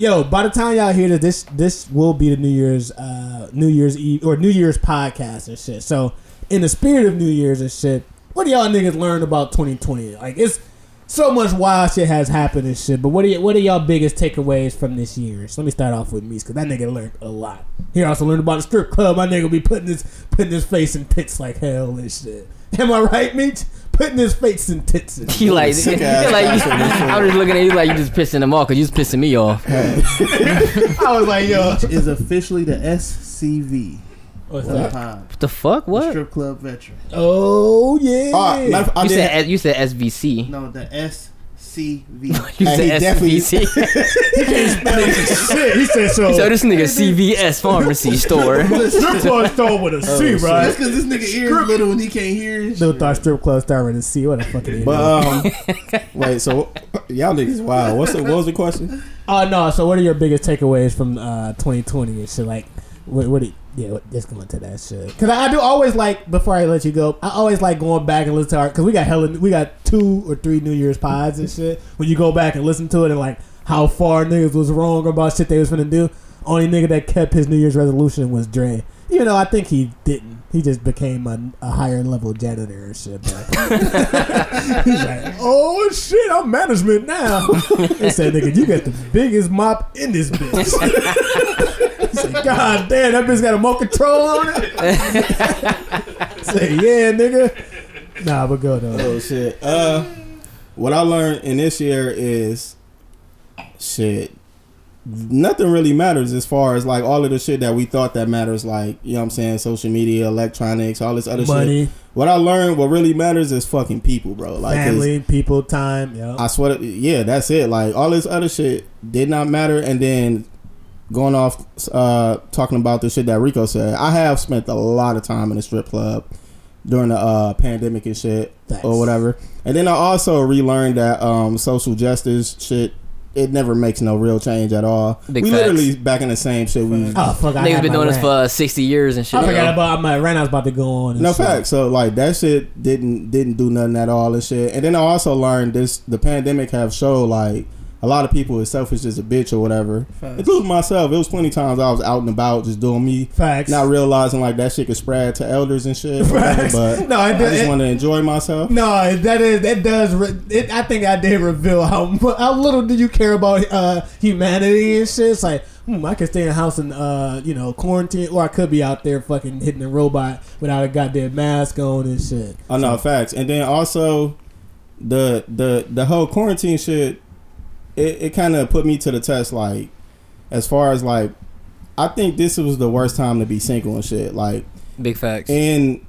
Yo, by the time y'all hear this, this will be the New Year's, uh, New Year's Eve or New Year's podcast and shit. So, in the spirit of New Year's and shit, what do y'all niggas learn about twenty twenty? Like, it's so much wild shit has happened and shit. But what are y- what are y'all biggest takeaways from this year? So let me start off with Meech because that nigga learned a lot. He also learned about the strip club. My nigga be putting his putting his face in pits like hell and shit. Am I right, Meech? Putting his face in tits. And he like, he like, I'm just looking at you like you just pissing him off because you was pissing me off. I was like, yo, Meech is officially the S C V. What? What the fuck? What? The strip club veteran. Oh yeah. Right, matter, you, said, have, you said S V C. No, the S C V. You said S V C. He can't spell this shit. He said so. So this nigga C V S pharmacy store. Strip club store with a C, oh, right? That's because this nigga ear little and he can't hear. No thought strip club store with a C. What the fuck is it? But um, wait, so y'all niggas wild. What's the, what was the question? Oh uh, no. So what are your biggest takeaways from uh, twenty twenty and shit? Like, what? What? Are, yeah, just going to that shit. Cause I, I do always like, before I let you go, I always like going back and listen to our, cause we got hella, we got two or three New Year's pods and shit. When you go back and listen to it and like how far niggas was wrong about shit they was finna do. Only nigga that kept his New Year's resolution was Dre. Even though I think he didn't. He just became a, a higher level janitor and shit. He's like, oh shit, I'm management now. They said, nigga, you got the biggest mop in this bitch. God damn, that bitch got a more control on it. Say yeah, nigga. Nah, but go though. Oh shit. Uh, what I learned in this year is, shit, nothing really matters as far as like all of the shit that we thought that matters. Like, you know what I'm saying, social media, electronics, all this other money. Shit. What I learned, what really matters is fucking people, bro. Like family, people, time. Yeah. I swear, to, yeah, that's it. Like all this other shit did not matter, and then. Going off uh, talking about the shit that Rico said, I have spent a lot of time in the strip club during the uh, pandemic and shit. Thanks. Or whatever. And then I also relearned that um, social justice shit, it never makes no real change at all. Big we facts. Literally back in the same shit. We oh, fuck, I niggas been doing rant. This for uh, sixty years and shit. I forgot about my rant I was about to go on. And no shit. Facts. So like that shit didn't didn't do nothing at all and shit. And then I also learned this: the pandemic have showed like. A lot of people is selfish as a bitch or whatever. Facts. Including myself. It was plenty times I was out and about just doing me. Facts. Not realizing like that shit could spread to elders and shit. Facts. Whatever, but no, it I does, just want to enjoy myself. No, that is that does. It, I think I did reveal how how little did you care about uh, humanity and shit. It's like. Hmm, I could stay in the house and, uh, you know, quarantine, or I could be out there fucking hitting a robot without a goddamn mask on and shit. I know, so, facts. And then also the the the whole quarantine shit. It, it kind of put me to the test, like, as far as, like, I think this was the worst time to be single and shit, like. Big facts. And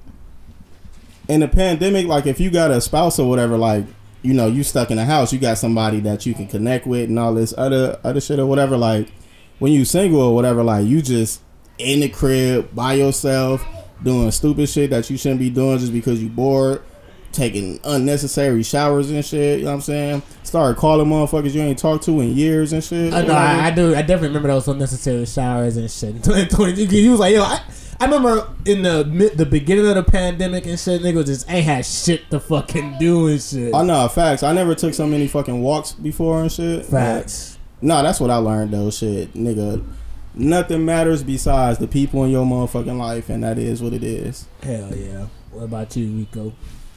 in the pandemic, like, if you got a spouse or whatever, like, you know, you stuck in a house, you got somebody that you can connect with and all this other other shit or whatever, like, when you single or whatever, like, you just in the crib by yourself doing stupid shit that you shouldn't be doing just because you bored. Taking unnecessary showers and shit, you know what I'm saying? Started calling motherfuckers you ain't talked to in years and shit. I know, I, I do. I definitely remember those unnecessary showers and shit. In twenty twenty, he was like, yo, I, I remember in the the beginning of the pandemic and shit, niggas just ain't had shit to fucking do and shit. I know, facts. I never took so many fucking walks before and shit. Facts. No, nah, that's what I learned though, shit, nigga. Nothing matters besides the people in your motherfucking life, and that is what it is. Hell yeah. What about you, Rico?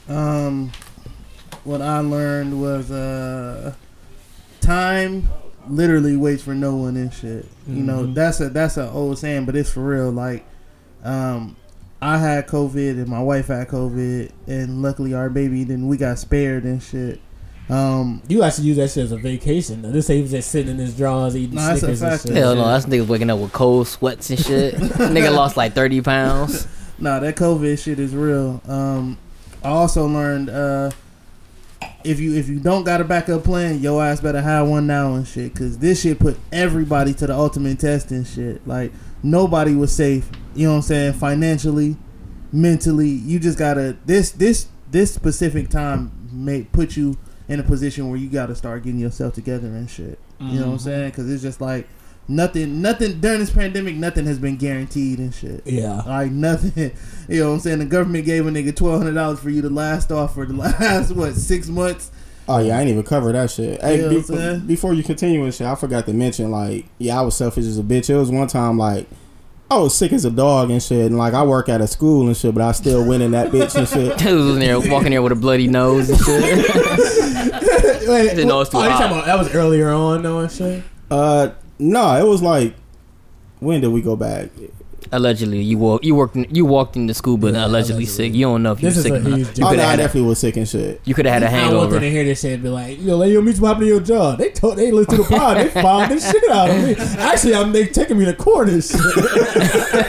Um, what I learned was uh, time literally waits for no one and shit. Mm-hmm. You know, that's a that's an old saying, but it's for real. Like, um, I had COVID and my wife had COVID, and luckily our baby then we got spared and shit. Um, you actually use that shit as a vacation. Though. This ain't just sitting in his drawers eating nah, Snickers and shit. Hell no, that's niggas waking up with cold sweats and shit. Nigga lost like thirty pounds. Nah, that COVID shit is real. Um. I also learned uh, if you if you don't got a backup plan, your ass better have one now and shit. Cause this shit put everybody to the ultimate test and shit. Like nobody was safe. You know what I'm saying? Financially, mentally, you just gotta this this this specific time may put you in a position where you gotta start getting yourself together and shit. You mm-hmm. know what I'm saying? Cause it's just like Nothing, nothing during this pandemic. Nothing has been guaranteed and shit. Yeah, like nothing. You know what I'm saying? The government gave a nigga twelve hundred dollars for you to last off for the last what six months. Oh yeah, I ain't even cover that shit. Hey, you know what be- what before you continue and shit, I forgot to mention. Like, yeah, I was selfish as a bitch. It was one time like I was sick as a dog and shit, and like I work at a school and shit, but I still went in that bitch and shit. Dude, there walking there with a bloody nose and shit. Wait, didn't know it was too oh, hot. About, that was earlier on, though and shit. Uh. No, it was like, when did we go back? Allegedly, you walk, you worked, in, you walked into school, but yeah, allegedly, allegedly sick. You don't know if you were sick. Or not. You could have had I definitely a, was sick and shit. You could have had a hangover. I wanted to hear this shit and be like, yo, let your meet what happened to your job. They told, they listened to the pod. They found this shit out of me. Actually, I'm they taking me to court and shit. They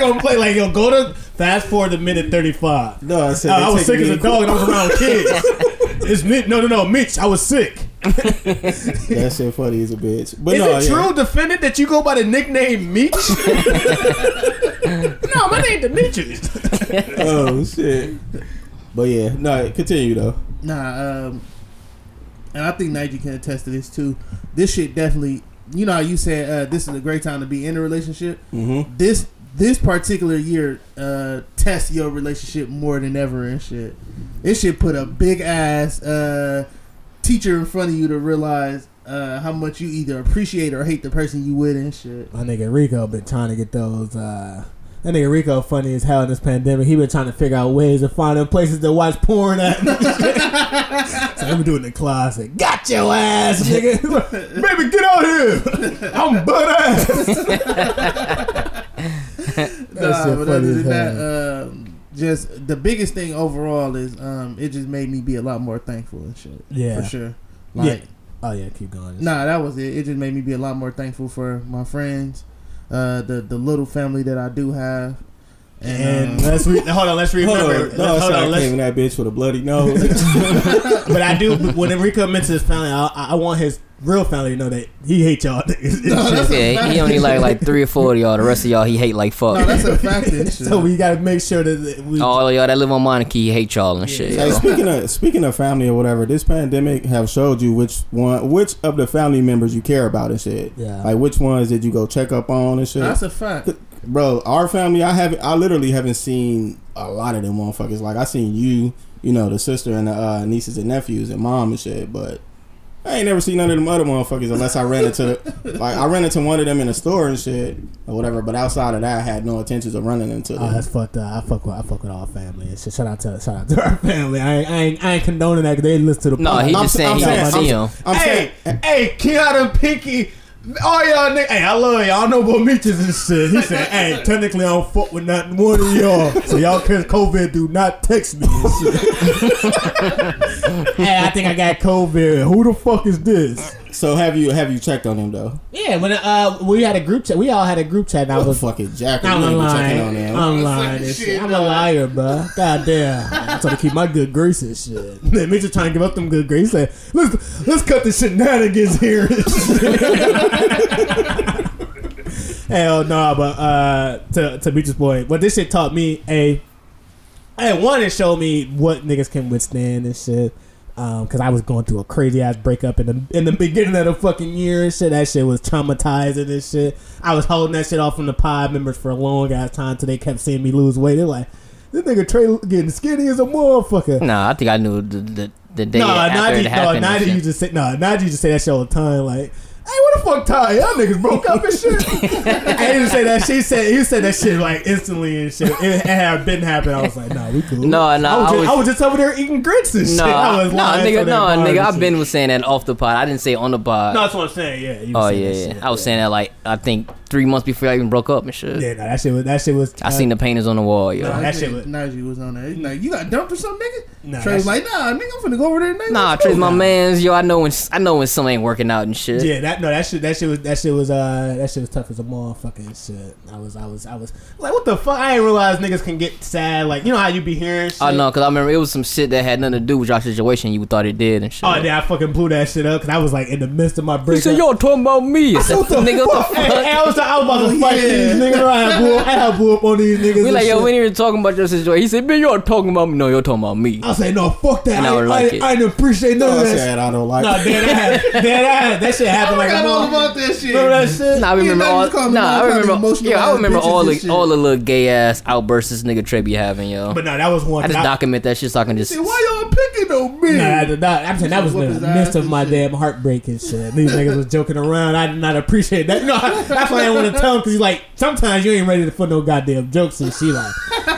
gonna play like yo, go to fast forward to minute thirty-five. No, I said uh, I was sick as a dog and I was around kids. It's Mitch. No, no, no, Mitch. I was sick. That shit funny as a bitch. But is no, it yeah. true, defendant, that you go by the nickname Meech? No, my name the Meeches. Oh shit. But yeah, no, continue though. Nah, um, and I think Najee can attest to this too. This shit definitely. You know how you said uh, this is a great time to be in a relationship. Mm-hmm. This this particular year uh, tests your relationship more than ever and shit. It should put a big ass uh, teacher in front of you to realize uh, how much you either appreciate or hate the person you with and shit. My nigga Rico been trying to get those. Uh, that nigga Rico funny as hell in this pandemic. He been trying to figure out ways of finding places to watch porn at. So I'm doing the closet. Got your ass, nigga. Baby, get out here. I'm butt ass. Nah, so but other than that. Um, Just the biggest thing overall is um, it just made me be a lot more thankful and shit. Yeah, for sure. Like, yeah. Oh yeah, keep going. Nah, that was it. It just made me be a lot more thankful for my friends, uh, the the little family that I do have. And um, let's re- hold on, let's remember. Hold on, let's, hold on, let's that bitch with a bloody nose. But I do. When Enrico mentions his family, I, I want his real family to know that he hates y'all. No, yeah, he only like like three or four of y'all. The rest of y'all, he hate like fuck. No, that's a fact. So we gotta make sure that we, all of y'all that live on Monarchy, he hate y'all and yeah. shit. Like, speaking of speaking of family or whatever, this pandemic have showed you which one, which of the family members you care about and shit. Yeah. Like which ones did you go check up on and shit. That's a fact, bro. Our family, I haven't, I literally haven't seen a lot of them motherfuckers. Like I seen you, you know, the sister and the uh, nieces and nephews and mom and shit, but. I ain't never seen none of them other motherfuckers unless I ran into like I ran into one of them in a store and shit or whatever. But outside of that, I had no intentions of running into them. Oh, that's fucked up. I fuck with I fuck with all family and shit. Shout out to shout out to our family. I ain't I ain't, I ain't condoning that because they listen to the. No, podcast. he I'm, just saying I'm he saying, see him. I'm, I'm hey, saying, hey, Keanu Pinky. All y'all niggas, hey, I love y'all. I know about Meeches and shit. He said, hey, technically I don't fuck with not one of y'all. So y'all kids COVID do not text me and shit. Hey, I think I got COVID. Who the fuck is this? So have you have you checked on him though? Yeah, when uh we had a group chat, we all had a group chat. And I was fucking jacked. I'm lying. On him. I'm lying. Like shit, I'm a liar, bro. God damn. I'm trying to keep my good grace and shit. Then Mitch is trying to give up them good grace. Like, let's let's cut the shenanigans here. Hell no, nah, but uh, to to Mitch's point, but this shit taught me a, I wanted to show me what niggas can withstand and shit. Um, cause I was going through a crazy ass breakup in the in the beginning of the fucking year and shit. That shit was traumatizing and shit. I was holding that shit off from the pod members for a long ass time till they kept seeing me lose weight. They're like, this nigga Trey getting skinny as a motherfucker. Nah, I think I knew the the, the day nah, after Najee, it happened. Nah, Najee, you just say, nah, Najee just say that shit all the time. Like, hey, what the fuck, Ty? Y'all niggas broke up and shit. I didn't say that. She said he said that shit like instantly and shit. It, it had been happening. I was like, nah, we cool. No, no, I was, I was, just, I was just over there eating grits and no, shit. I was no, nigga, no, nigga. I've been was saying that off the pod. I didn't say on the pod. No, that's what I'm saying. Yeah. You oh yeah, yeah. Shit, I was yeah. saying that like I think three months before I even broke up and shit. Yeah, no, that shit was. That shit was. I uh, seen the painters on the wall. Yo, no, that shit was. Najee was on there. Like, you got dumped or something, nigga. Nah, Trey's like, nah, nigga, I'm finna go over there. Nigga. Nah, Trey's my man's. Yo, I know when I know when something ain't working out and shit. Yeah, that. No, that shit, that shit was, that shit was, uh, that shit was tough as a motherfucking shit. I was, I was, I was like, what the fuck? I didn't realize niggas can get sad. Like, you know how you be hearing shit? Oh, no, because I remember it was some shit that had nothing to do with your situation. You thought it did and shit. Oh, yeah, I fucking blew that shit up because I was like in the midst of my breakup. You said, y'all talking about me. What the nigga, fuck? What the fuck? Hey, hey, I, was, I was about to fight yeah. these niggas. I blew, I blew up on these niggas. We like, yo, shit. We ain't even talking about your situation. He said, man, y'all talking about me. No, you're talking about me. I said, no, fuck that. And I, I, like I, I didn't appreciate none of that. I said, I don't like it. No, damn, that, that shit happened. Like, I know about that shit. Remember that shit? Nah, I remember yeah, all. Nah, I remember. Yeah, I remember all the all the little gay ass outbursts this nigga Trey be having, yo. But no, that was one. I just I, document that shit so I can just. See, why y'all picking on me? Nah, I did not. I'm saying that was the midst of my shit. Damn heartbreak and shit. These niggas was joking around. I did not appreciate that. No, that's why I didn't want to tell him because he's like, sometimes you ain't ready to put no goddamn jokes and shit like.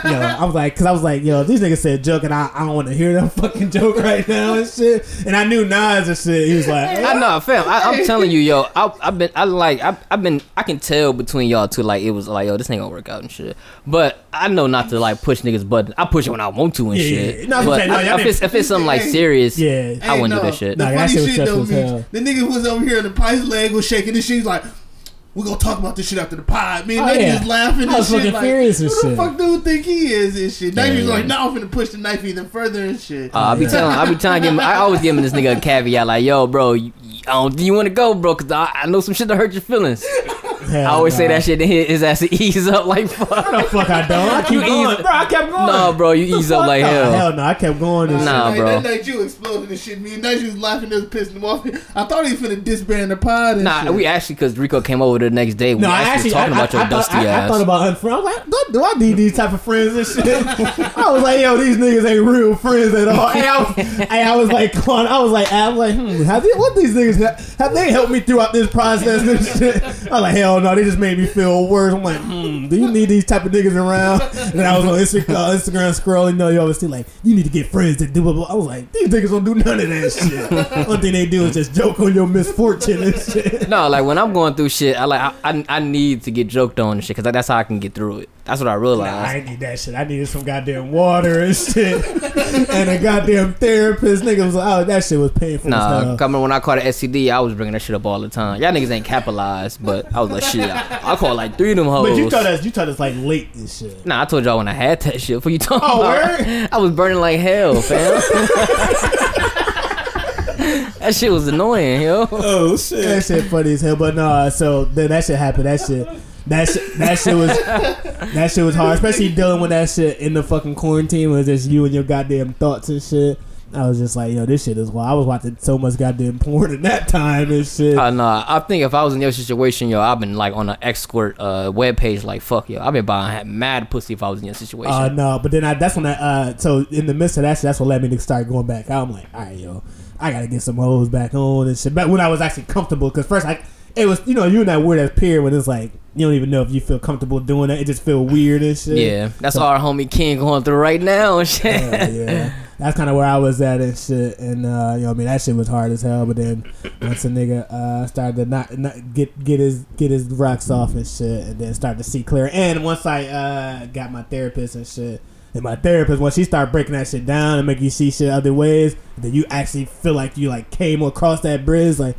yo, I was like, because I was like, yo, these niggas said joke, and I, I don't want to hear that fucking joke right now and shit. And I knew Nas and shit. He was like, oh. I know, fam. I, I'm telling you, yo, I, I've been, I like, I, I've been, I can tell between y'all two, like it was like, yo, this ain't gonna work out and shit. But I know not to like push niggas' buttons. I push it when I want to and yeah, shit. Yeah. No, but saying, no, I, if, it's, if it's something like serious, yeah, I wouldn't no, do that shit. The, the funny shit, shit though, Meech, the nigga was over here, and the price leg was shaking, and she's like, we're gonna talk about this shit after the pod, man. They oh, yeah. just laughing and shit. Like, who the shit. fuck do you think he is and shit? Now you're like, now I'm finna push the knife even further and shit. Uh, I'll be yeah. telling, I'll be telling him, I always give him this nigga a caveat, like, yo, bro, you, you want to go, bro? Cause I, I know some shit that hurt your feelings. Hell I always nah. say that shit to his ass to ease up like fuck. No, fuck I don't. I keep you going, ease, bro. I kept going. No, bro, you the ease up like no. hell. Hell no, I kept going. And nah, shit. Nah, bro. That night you exploded and shit. Me and Najee was laughing and pissing him off. I thought he was finna disband the pod. And nah, shit. we actually because Rico came over the next day. We no, actually, actually talking I, about I, your I dusty thought, ass. I, I thought about unfriend. I was like, do, do I need these type of friends and shit? I was like, yo, these niggas ain't real friends at all. And I, was, and I was like, I was like, I was like, hmm, have they, what these niggas have, have they helped me throughout this process and shit? I was like, hell. No, they just made me feel worse. I'm like, hmm, do you need these type of niggas around? And I was on Instagram, uh, Instagram scrolling. You know, you always see like, you need to get friends that do blah, blah. I was like, these niggas don't do none of that shit. One thing they do is just joke on your misfortune and shit. No, like when I'm going through shit, I like, I, I, I need to get joked on and shit because that's how I can get through it. That's what I realized. Nah, I ain't need that shit. I needed some goddamn water and shit, and a goddamn therapist. Nigga was like, oh, that shit was painful. Nah, I remember when I caught an S T D, I was bringing that shit up all the time. Y'all niggas ain't capitalized, but I was like, shit, I, I caught like three of them hoes. But you thought us, you thought us like late and shit. Nah, I told y'all when I had that shit. For you talking oh, about, word? I was burning like hell, fam. That shit was annoying, yo. Oh shit, that shit funny as hell. But nah, so then that shit happened. That shit. That shit, that shit was that shit was hard, especially dealing with that shit in the fucking quarantine. It was just you and your goddamn thoughts and shit. I was just like, yo, this shit is wild. I was watching so much goddamn porn in that time and shit. Uh, nah, I think if I was in your situation, yo, I've been like on an escort uh, webpage, like fuck, yo, I've been buying mad pussy if I was in your situation. Uh, no, but then I, that's when I uh, so in the midst of that shit, that's what led me to start going back. I'm like, all right, yo, I gotta get some hoes back on and shit. But when I was actually comfortable, because first I. It was, you know, you and that weird ass period when it's like, you don't even know if you feel comfortable doing that. It just feel weird and shit. Yeah, that's so, our homie King going through right now and shit. Yeah, yeah. That's kind of where I was at and shit. And, uh, you know, I mean, that shit was hard as hell. But then once a nigga uh, started to not, not get get his get his rocks off and shit, and then started to see clear. And once I uh, got my therapist and shit, and my therapist, once she started breaking that shit down and make you see shit other ways, then you actually feel like you, like, came across that bridge, like,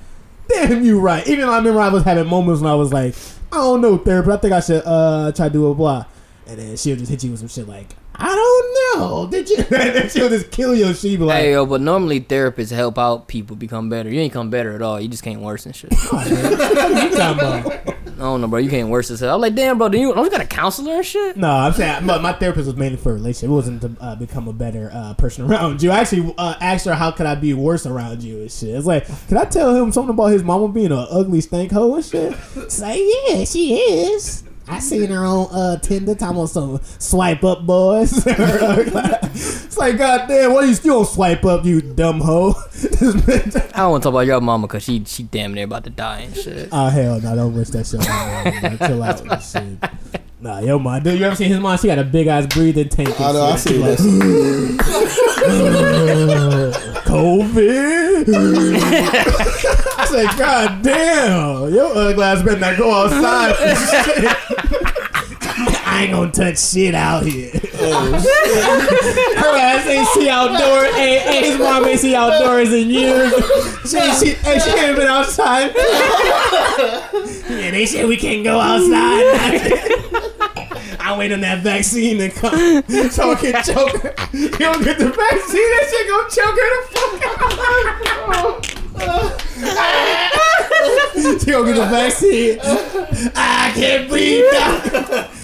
damn, you right. Even though I remember I was having moments when I was like, I don't know, therapist, I think I should uh, try to do a blah. And then she'll just hit you with some shit like, I don't know. Did you? And she'll just kill your shit. Like, hey, yo, but normally therapists help out people become better. You ain't come better at all. You just can't worse and shit. What are you talking about? I don't know, bro. You can't worse as hell. I'm like, damn, bro, do you, don't you got a counselor and shit? No, I'm saying my, my therapist was mainly for a relationship. It wasn't to uh, become a better uh, person around you. I actually uh, asked her, how could I be worse around you and shit? It's like, can I tell him something about his mama being an ugly stank hoe and shit? It's like, yeah, she is. I seen her on uh, Tinder talking about some swipe up boys. It's like, goddamn, what are you still on swipe up, you dumb hoe? I don't want to talk about your mama because she, she damn near about to die and shit. Oh, hell no, don't wish that shit on her. Chill out and shit. Nah, yo, mom, dude, you ever seen his mom? She got a big ass breathing tank. I know, I see like, this. COVID. I said, like, God damn, your ugly ass better not go outside. I ain't gonna touch shit out here. Oh, shit. Her ass ain't see outdoors. Ain't, ain't his mom ain't see outdoors in years. She she, she ain't been outside. Yeah, they said we can't go outside. I wait on that vaccine to come so I can choke her. You don't get the vaccine, that shit gonna choke her the fuck out. She gonna get the vaccine. I can't breathe.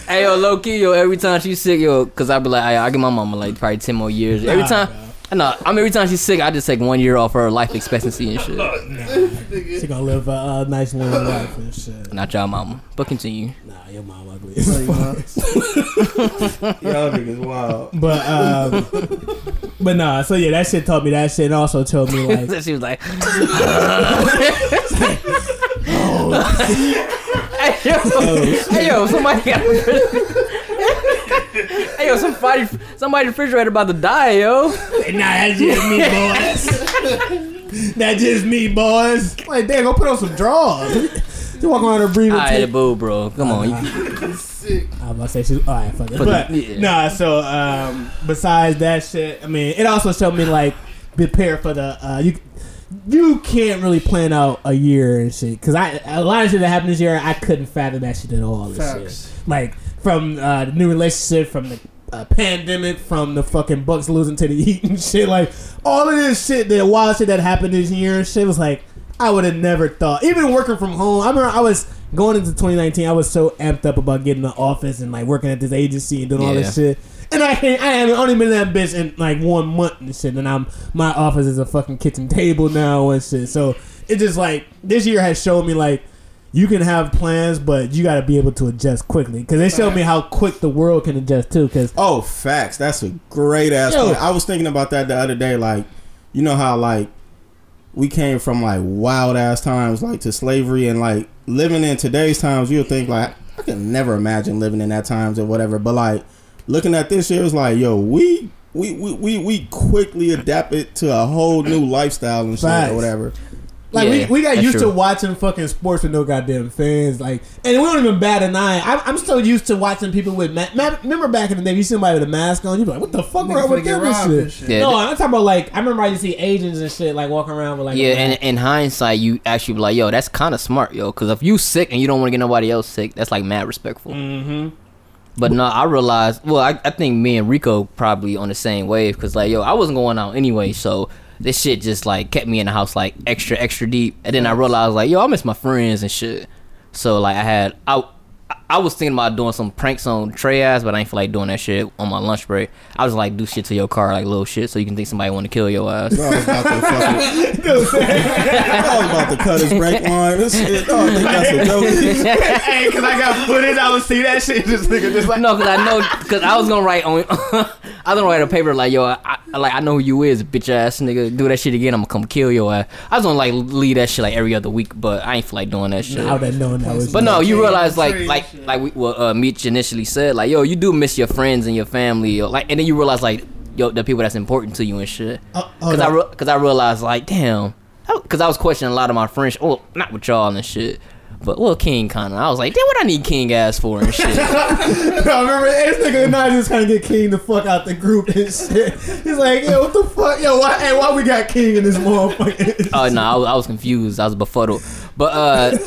Hey, yo, low key, yo, every time she's sick, yo, cause I be like, I, I give my mama like probably ten more years. Every nah, time. Bro. No, I mean, every time she's sick, I just take one year off her life expectancy and shit. Nah, she gonna live a uh, nice long life and shit. Not y'all mama, but continue. Nah, your mama ugly. Y'all niggas wild. But um, but nah, so yeah, that shit taught me that shit, and also told me like she was like, oh. Hey yo, hey yo, somebody got. Hey Hey, yo, somebody, somebody refrigerator about to die, yo. Hey, nah, that's just me, boys. That's just me, boys. Like, damn, go put on some drawers. You walk around her breathing. All right, tape. Boo, bro. Come on. Uh-huh. Sick. I was about to say, all right, fuck it. But, the, yeah. Nah, so, um, besides that shit, I mean, it also showed me, like, prepare for the, uh, you You can't really plan out a year and shit, because I a lot of shit that happened this year I couldn't fathom that shit at all. This Facts. Year. Like from uh, the new relationship, from the uh, pandemic, from the fucking Bucks losing to the Heat and shit. Like all of this shit, the wild shit that happened this year and shit was like I would have never thought. Even working from home, I remember I was going into twenty nineteen, I was so amped up about getting the office and like working at this agency and doing yeah. all this shit. And I can't, I haven't only been in that bitch in like one month and shit. And I'm my office is a fucking kitchen table now and shit. So it's just like this year has shown me like you can have plans, but you got to be able to adjust quickly. Because it showed me how quick the world can adjust too. Cause oh, facts. That's a great ass yo. Point. I was thinking about that the other day. Like, you know how like we came from like wild ass times like to slavery and like living in today's times. You'll think like I can never imagine living in that times or whatever. But like. Looking at this year, it was like, yo, we we, we, we we quickly adapted to a whole new lifestyle and shit or whatever. Like, yeah, we, we got used true. to watching fucking sports with no goddamn fans. Like, and we don't even bat an eye. I'm, I'm so used to watching people with... Ma- ma- remember back in the day, you see somebody with a mask on, you'd be like, what the fuck wrong with them and shit? Yeah, no, I'm talking about, like, I remember I used to see agents and shit, like, walking around with, like... Yeah, and in hindsight, you actually be like, yo, that's kind of smart, yo, because if you sick and you don't want to get nobody else sick, that's, like, mad respectful. Mm-hmm. But no, I realized, well, I, I think me and Rico probably on the same wave because, like, yo, I wasn't going out anyway, so this shit just, like, kept me in the house, like, extra, extra deep. And then I realized, like, yo, I miss my friends and shit. So, like, I had, I I was thinking about doing some pranks on Trey ass, but I ain't feel like doing that shit on my lunch break. I was like, do shit to your car, like, little shit, so you can think somebody want to kill your ass. Bro, I was about to fucking... I was about to cut his brake line. This shit, I think that's a joke. Hey, because I got footage, I would see that shit. This nigga just like... No, because I know... Because I was going to write on... I was going to write a paper like, yo, I, I, like, I know who you is, bitch ass nigga. Do that shit again, I'm going to come kill your ass. I was going to, like, leave that shit, like, every other week, but I ain't feel like doing that shit. I would have known that was... But no, you realize, like, like... Like we, well, uh, Meech initially said, like, yo, you do miss your friends and your family, yo. Like, and then you realize, like, yo, the people that's important to you and shit. Because uh, I, re- cause I realized, like, damn, because I, I was questioning a lot of my friends. Well, not with y'all and shit, but well, King kind of. I was like, damn, what I need King ass for and shit. No, remember this nigga and I just trying to get King the fuck out the group and shit. He's like, yo, what the fuck, yo, why, hey, why we got King in this motherfucker? Oh uh, no, nah, I was, I was confused. I was befuddled, but. uh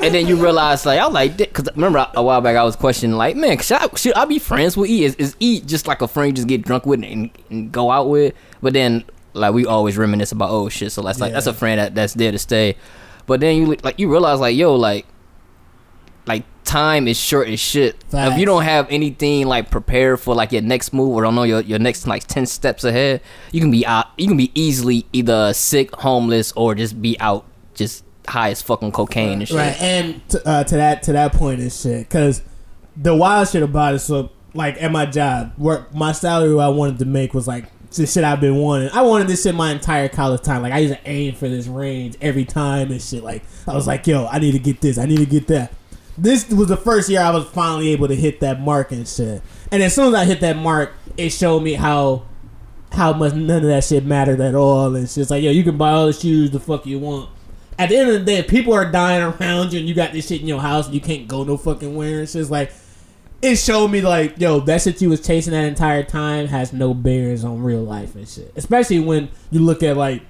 And then you realize, like, I was like, because remember I, a while back I was questioning, like, man, should I, should I be friends with E? Is, is E just like a friend you just get drunk with and, and go out with? But then, like, we always reminisce about old shit, so that's like yeah. that's a friend that, that's there to stay. But then you like you realize, like, yo, like, like time is short as shit. Facts. If you don't have anything like prepared for like your next move or don't know your, your next like ten steps ahead, you can be out, you can be easily either sick, homeless, or just be out just. High as fucking cocaine and shit. Right, and to, uh, to that to that point and shit, because the wild shit about it. So, like at my job, where my salary what I wanted to make was like the shit I've been wanting. I wanted this shit my entire college time. Like I used to aim for this range every time and shit. Like I was like, yo, I need to get this. I need to get that. This was the first year I was finally able to hit that mark and shit. And as soon as I hit that mark, it showed me how how much none of that shit mattered at all. And shit. It's like, yo, you can buy all the shoes the fuck you want. At the end of the day, if people are dying around you and you got this shit in your house and you can't go no fucking where and shit's like, it showed me like, yo, that shit you was chasing that entire time has no bearings on real life and shit. Especially when you look at like,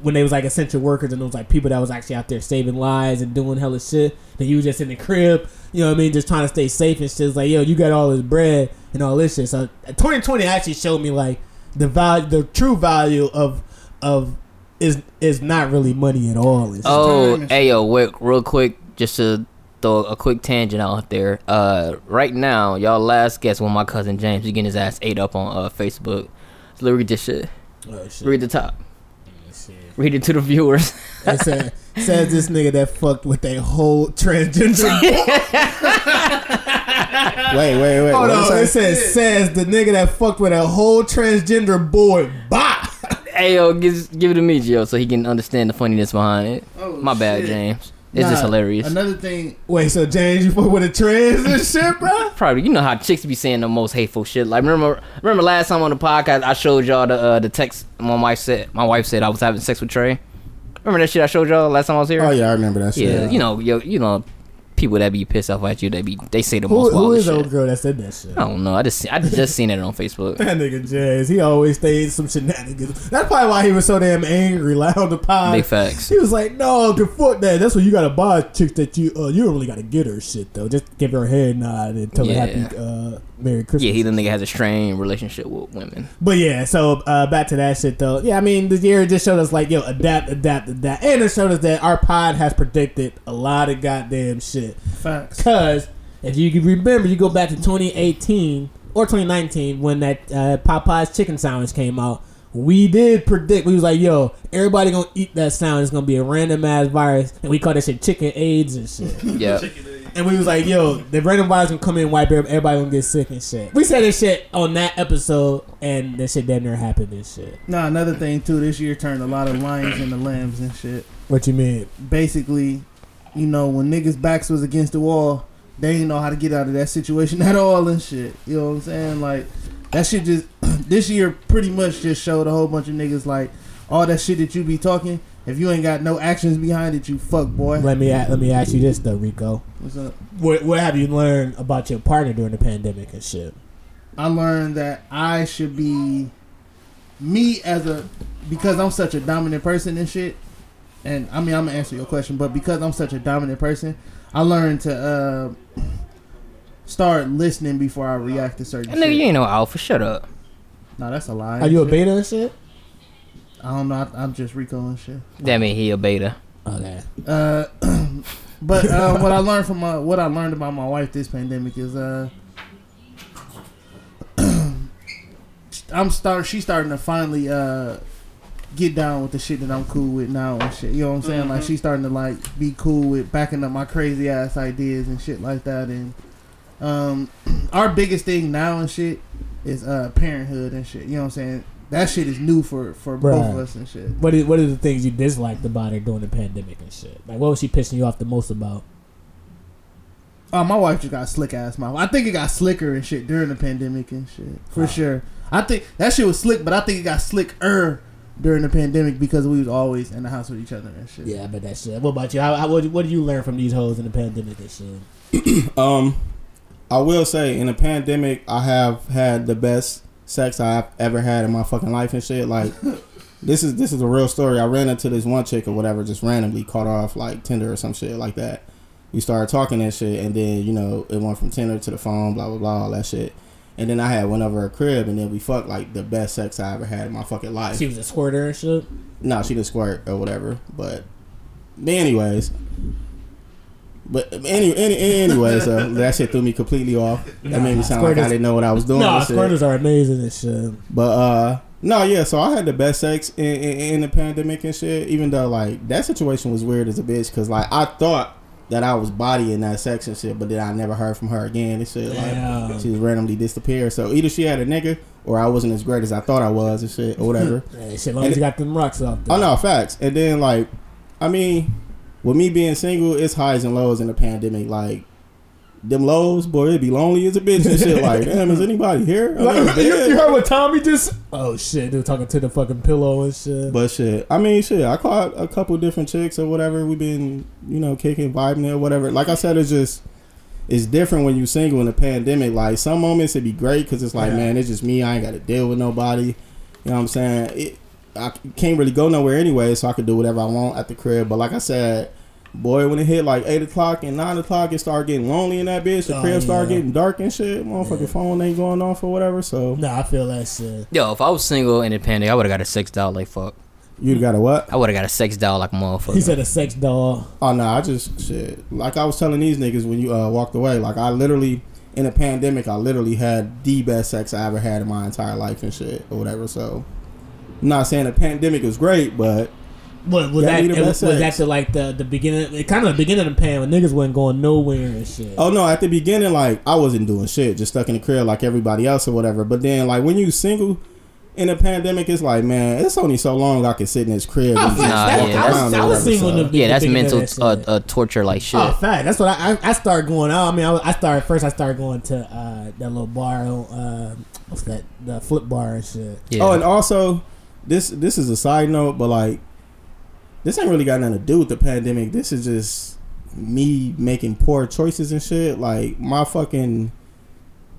when they was like essential workers and it was like people that was actually out there saving lives and doing hella shit that you was just in the crib, you know what I mean, just trying to stay safe and shit. It's like, yo, you got all this bread and all this shit. So twenty twenty actually showed me like the value, the true value of, of, Is is not really money at all. It's oh, hey yo, wait, real quick, just to throw a quick tangent out there. Uh, right now, y'all last guess when my cousin James, he getting his ass ate up on uh, Facebook. So let me read this shit. Oh, shit. Read the top. Oh, shit. Read it to the viewers. It said, says this nigga that fucked with a whole transgender. wait, wait, wait. Hold on. It says says the nigga that fucked with a whole transgender boy. Bye. Hey, yo, give, give it to me, Gio, so he can understand the funniness behind it. Oh, my bad, shit. James. It's nah, just hilarious. Another thing. Wait, so James, you fuck with the trends and shit, bro? Probably. You know how chicks be saying the most hateful shit. Like, remember, remember last time on the podcast, I showed y'all the uh, the text my wife said. My wife said I was having sex with Trey. Remember that shit I showed y'all last time I was here? Oh yeah, I remember that shit. Yeah, yeah. You know, yo, you know, people that be pissed off at you, they be they say the who, most. Who is the old girl that said that shit? I don't know. I just I just seen it on Facebook. That nigga James, he always stayed some shenanigans. That's probably why he was so damn angry. Like on the pod, big facts. He was like, "No, good fuck that. That's what you gotta buy chicks that you uh, you don't really gotta get her shit though. Just give her a head nod and tell yeah. her happy uh, Merry Christmas." Yeah, he the nigga has a strained relationship with women. But yeah, so uh, back to that shit though. Yeah, I mean the year just showed us like yo adapt, adapt, adapt, and it showed us that our pod has predicted a lot of goddamn shit. Facts. Because if you remember, you go back to twenty eighteen or twenty nineteen when that uh, Popeye's chicken sandwich came out. We did predict. We was like, "Yo, everybody gonna eat that sandwich. It's gonna be a random ass virus," and we call that shit chicken AIDS and shit. Yeah. And we was like, "Yo, the random virus gonna come in, wipe everybody, everybody gonna get sick and shit." We said this shit on that episode, and that shit damn near happened and shit. Nah, another thing too. This year turned a lot of lions into lambs and shit. What you mean? Basically. You know, when niggas' backs was against the wall, they didn't know how to get out of that situation at all and shit. You know what I'm saying? Like, that shit just, this year pretty much just showed a whole bunch of niggas, like, all that shit that you be talking, if you ain't got no actions behind it, you fuck, boy. Let me let me ask you this, though, Rico. What's up? What, what have you learned about your partner during the pandemic and shit? I learned that I should be, me as a, because I'm such a dominant person and shit, and I mean I'm gonna answer your question, but because I'm such a dominant person, I learned to uh, start listening before I react to certain. Nigga, you ain't no alpha. Shut up. No, that's a lie. Are you shit. a beta and shit? I don't know. I, I'm just Rico and shit. That mean he a beta. Okay. Uh, but uh, what I learned from my, what I learned about my wife this pandemic is uh, I'm start. She's starting to finally uh. get down with the shit that I'm cool with now and shit. You know what I'm saying? Mm-hmm. Like, she's starting to, like, be cool with backing up my crazy-ass ideas and shit like that. And um, our biggest thing now and shit is uh, parenthood and shit. You know what I'm saying? That shit is new for, for both of us and shit. What is, what are the things you disliked about her during the pandemic and shit? Like, what was she pissing you off the most about? Oh, my wife just got slick-ass mouth. I think it got slicker and shit during the pandemic and shit. For wow. sure. I think that shit was slick, but I think it got slicker during the pandemic because we was always in the house with each other and shit. Yeah, I bet that shit. What about you? How, how, what, what did you learn from these hoes in the pandemic and shit? um, I will say, in the pandemic, I have had the best sex I've ever had in my fucking life and shit. Like, this is this is a real story. I ran into this one chick or whatever, just randomly caught off, like, Tinder or some shit like that. We started talking and shit, and then, you know, it went from Tinder to the phone, blah, blah, blah, all that shit. And then I had one over her crib, and then we fucked, like, the best sex I ever had in my fucking life. She was a squirter and shit? No, nah, she didn't squirt or whatever, but... Anyways. But any, any, anyways, uh, that shit threw me completely off. That nah, made me sound like I didn't know what I was doing. No, nah, squirters are amazing and shit. But, uh... No, yeah, so I had the best sex in, in, in the pandemic and shit, even though, like, that situation was weird as a bitch, because, like, I thought that I was bodying that sex and shit, but then I never heard from her again and shit. Damn. Like, she was randomly disappeared. So either she had a nigga or I wasn't as great as I thought I was and shit or whatever. Yeah, shit, long and as you got them rocks out there. Oh no, facts. And then like, I mean, with me being single, it's highs and lows in the pandemic. Like them lows, boy, it'd be lonely as a bitch and shit. Like, damn, is anybody here? Like, you, you heard what Tommy just? Oh shit, they were talking to the fucking pillow and shit. But shit, I mean, shit, I caught a couple different chicks or whatever. We've been, you know, kicking, vibing or whatever. Like I said, it's just, it's different when you single in the pandemic. Like some moments it'd be great because it's like, yeah. man, it's just me. I ain't got to deal with nobody. You know what I'm saying? It, I can't really go nowhere anyway, so I could do whatever I want at the crib. But like I said, boy, when it hit like eight o'clock and nine o'clock, it started getting lonely in that bitch. The oh, crib yeah. started getting dark and shit. Motherfucking yeah. phone ain't going off or whatever, so. Nah, I feel that shit. Yo, if I was single and in panic, I would have got a sex doll like fuck. You'd got a what? I would have got a sex doll like a motherfucker. He said a sex doll. Oh, nah, I just, shit. Like I was telling these niggas when you uh, walked away, like I literally, in a pandemic, I literally had the best sex I ever had in my entire life and shit or whatever, so. I'm not saying the pandemic is great, but. What, was that, that it, was that the, like the, the beginning, it kind of the beginning of the pan when niggas wasn't going nowhere and shit? Oh no, at the beginning, like I wasn't doing shit, just stuck in the crib like everybody else or whatever. But then like when you single, in the pandemic, it's like, man, it's only so long I can sit in this crib. Oh, and just nah, walk yeah, around I was seeing one yeah, that's mental t- uh, uh, torture, like shit. Oh, fact. That's what I, I, I started going. I mean, I, I started first. I started going to uh, that little bar. Uh, what's that? The flip bar and shit. Yeah. Oh, and also, this this is a side note, but like, this ain't really got nothing to do with the pandemic. This is just me making poor choices and shit. Like my fucking.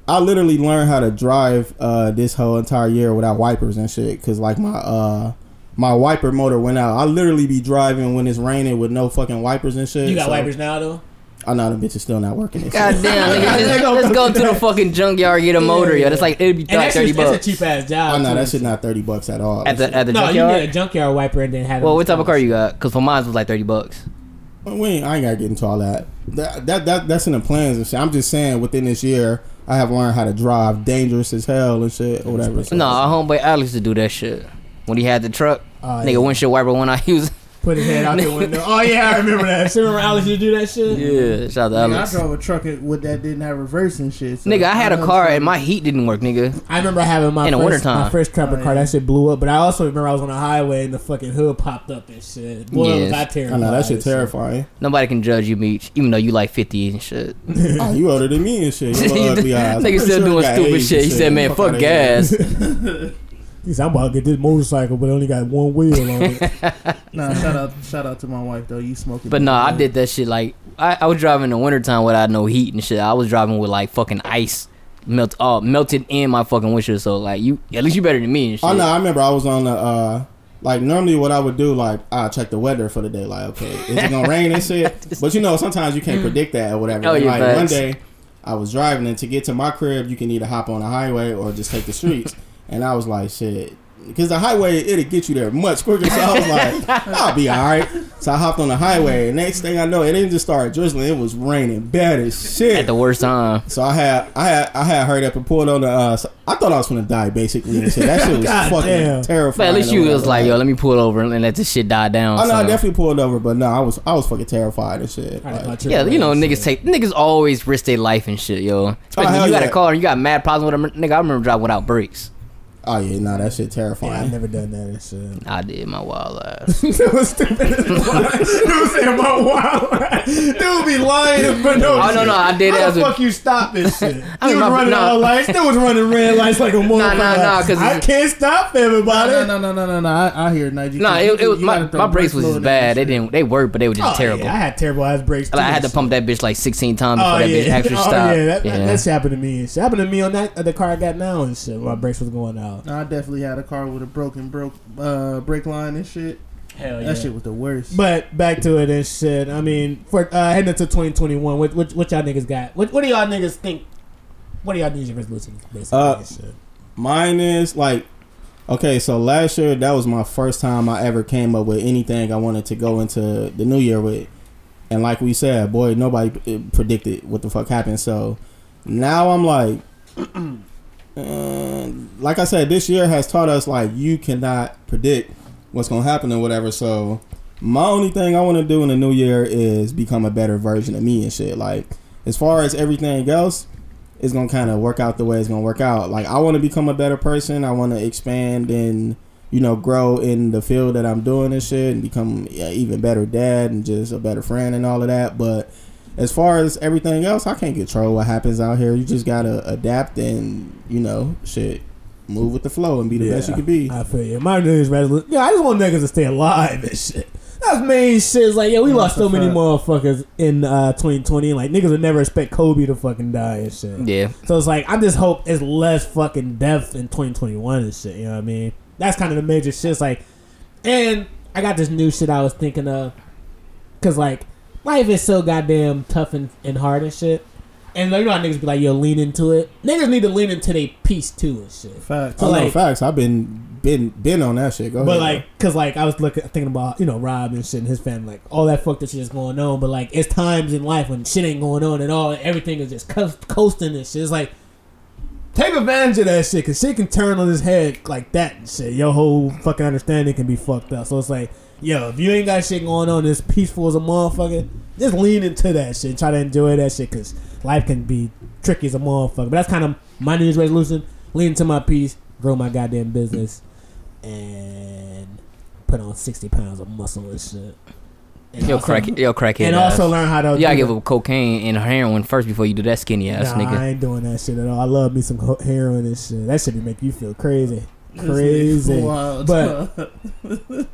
I literally learned how to drive uh, this whole entire year without wipers and shit. Cause like my uh, my wiper motor went out. I literally be driving when it's raining with no fucking wipers and shit. You got so. wipers now though? Oh no, the bitch is still not working. God damn! Let's, let's go to the fucking junkyard, get a motor, yo. That's like it'd be thirty, thirty bucks. That's a cheap ass job. Oh no, that shit not thirty bucks at all. At the at the no, junkyard. No, you get a junkyard wiper and then have. Well, what type of car you got? Cause for mine was like thirty bucks. We ain't, I ain't gotta get into all that. That that that that's in the plans and shit. I'm just saying, within this year. I have learned how to drive dangerous as hell and shit or whatever. So. No, our homeboy Alex to do that shit when he had the truck. Uh, nigga, yeah. Windshield wiper when I use put his head out the window. Oh yeah, I remember that. Remember Alex to do that shit? Yeah, shout out to nigga, Alex. I drove a truck with that didn't have reverse and shit. So nigga, I had I a car and my heat didn't work, nigga. I remember having my in first, the wintertime. my first trapper oh, yeah. car. That shit blew up. But I also remember I was on the highway and the fucking hood popped up and shit. Boy, yes. was I terrified. I know that shit terrifying. Nobody can judge you, Meech, even though you like fifty and shit. Oh, you older than me and shit. You ugly eyes. Nigga still sure doing stupid shit. He said, "Man, fuck gas." He said, I'm about to get this motorcycle, but it only got one wheel on it. Nah, shout out, shout out to my wife though. You smoking? But nah, I did that shit. Like I, I was driving in the wintertime without no heat and shit. I was driving with like fucking ice melt, uh, melted in my fucking windshield. So like you, at least you better than me and shit. Oh no, I remember I was on the uh, like normally what I would do like I check the weather for the day. Like okay, is it gonna rain and shit? But you know sometimes you can't predict that or whatever. Oh, like facts. One day I was driving and to get to my crib, you can either hop on the highway or just take the streets. And I was like, shit. Because the highway, it'll get you there much quicker. So I was like, I'll be all right. So I hopped on the highway. And next thing I know, it didn't just start drizzling. It was raining bad as shit. At the worst time. So I had I had, I had hurried up and pulled on the... Uh, so I thought I was going to die, basically. And shit. That shit was fucking damn. Terrifying. But at least you was like, yo, let me pull over and let this shit die down. I know, so. I definitely pulled over. But no, I was I was fucking terrified and shit. Like, yeah, you know, niggas shit. take niggas always risk their life and shit, yo. Especially oh, you got yeah. a car and you got mad problems with a nigga. I remember driving without brakes. Oh yeah, nah, that shit terrifying. Yeah, I never done that and shit. I did my wild ass. That was stupid. It was saying my wild ass. Dude be lying, but no. Oh no, no, I did. How the fuck a... you stop this shit? I you was running nah. all lights. They was running red lights like a motherfucker. Nah, nah, nah. Cause I can't stop everybody. No, no, no, no, no. no. I, I hear Najee. Nah, it, it was you my my brakes was just bad. They didn't. They worked, but they were just oh, terrible. Yeah, I had terrible ass brakes. Like, I had to pump that bitch like sixteen times before oh, that yeah. bitch actually oh, stopped. Yeah, that, yeah. That's happened to me. It's happened to me on that the car I got now and shit. My brakes was going out. No, I definitely had a car with a broken broke uh, brake line and shit. Hell yeah, that shit was the worst. But back to it and shit. I mean, for uh, heading into twenty twenty-one, what, what what y'all niggas got? What what do y'all niggas think? What do y'all need your resolution basically? Uh, shit? Mine is like, okay, so last year that was my first time I ever came up with anything I wanted to go into the new year with, and like we said, boy, nobody predicted what the fuck happened. So now I'm like. And like I said, this year has taught us like you cannot predict what's gonna happen or whatever. So my only thing I want to do in the new year is become a better version of me and shit. Like as far as everything else, it's gonna kind of work out the way it's gonna work out. Like I want to become a better person. I want to expand and you know grow in the field that I'm doing and shit, and become an even better dad and just a better friend and all of that. But as far as everything else, I can't control what happens out here. You just gotta adapt and, you know, shit, move with the flow and be the yeah, best you can be. I feel you. My New Year's resolution. Yeah, I just want niggas to stay alive and shit. That's main shit. It's like, yeah, we yeah, lost so many fuck. motherfuckers in uh, twenty twenty. Like, niggas would never expect Kobe to fucking die and shit. Yeah. So it's like, I just hope it's less fucking death in twenty twenty-one and shit. You know what I mean? That's kind of the major shit. It's like, and I got this new shit I was thinking of. Because, like, life is so goddamn tough and, and hard and shit. And you know how niggas be like, yo, lean into it. Niggas need to lean into their peace too and shit. Facts. So oh, like, no, facts. I've been, been been on that shit. Go but ahead. Like, cause like I was looking, thinking about, you know, Rob and shit and his family. Like all that fucked up shit is going on. But like it's times in life when shit ain't going on at all. And everything is just co- coasting and shit. It's like, take advantage of that shit. Cause shit can turn on his head like that and shit. Your whole fucking understanding can be fucked up. So it's like, yo, if you ain't got shit going on as peaceful as a motherfucker, just lean into that shit. Try to enjoy that shit because life can be tricky as a motherfucker. But that's kind of my New Year's resolution. Lean into my peace. grow my goddamn business, and put on sixty pounds of muscle and shit. And yo, also, crack, yo, crackhead. And ass. Also learn how to. You gotta give up cocaine and heroin first before you do that skinny ass nah, nigga. I ain't doing that shit at all. I love me some heroin and shit. That shit make you feel crazy. Crazy. But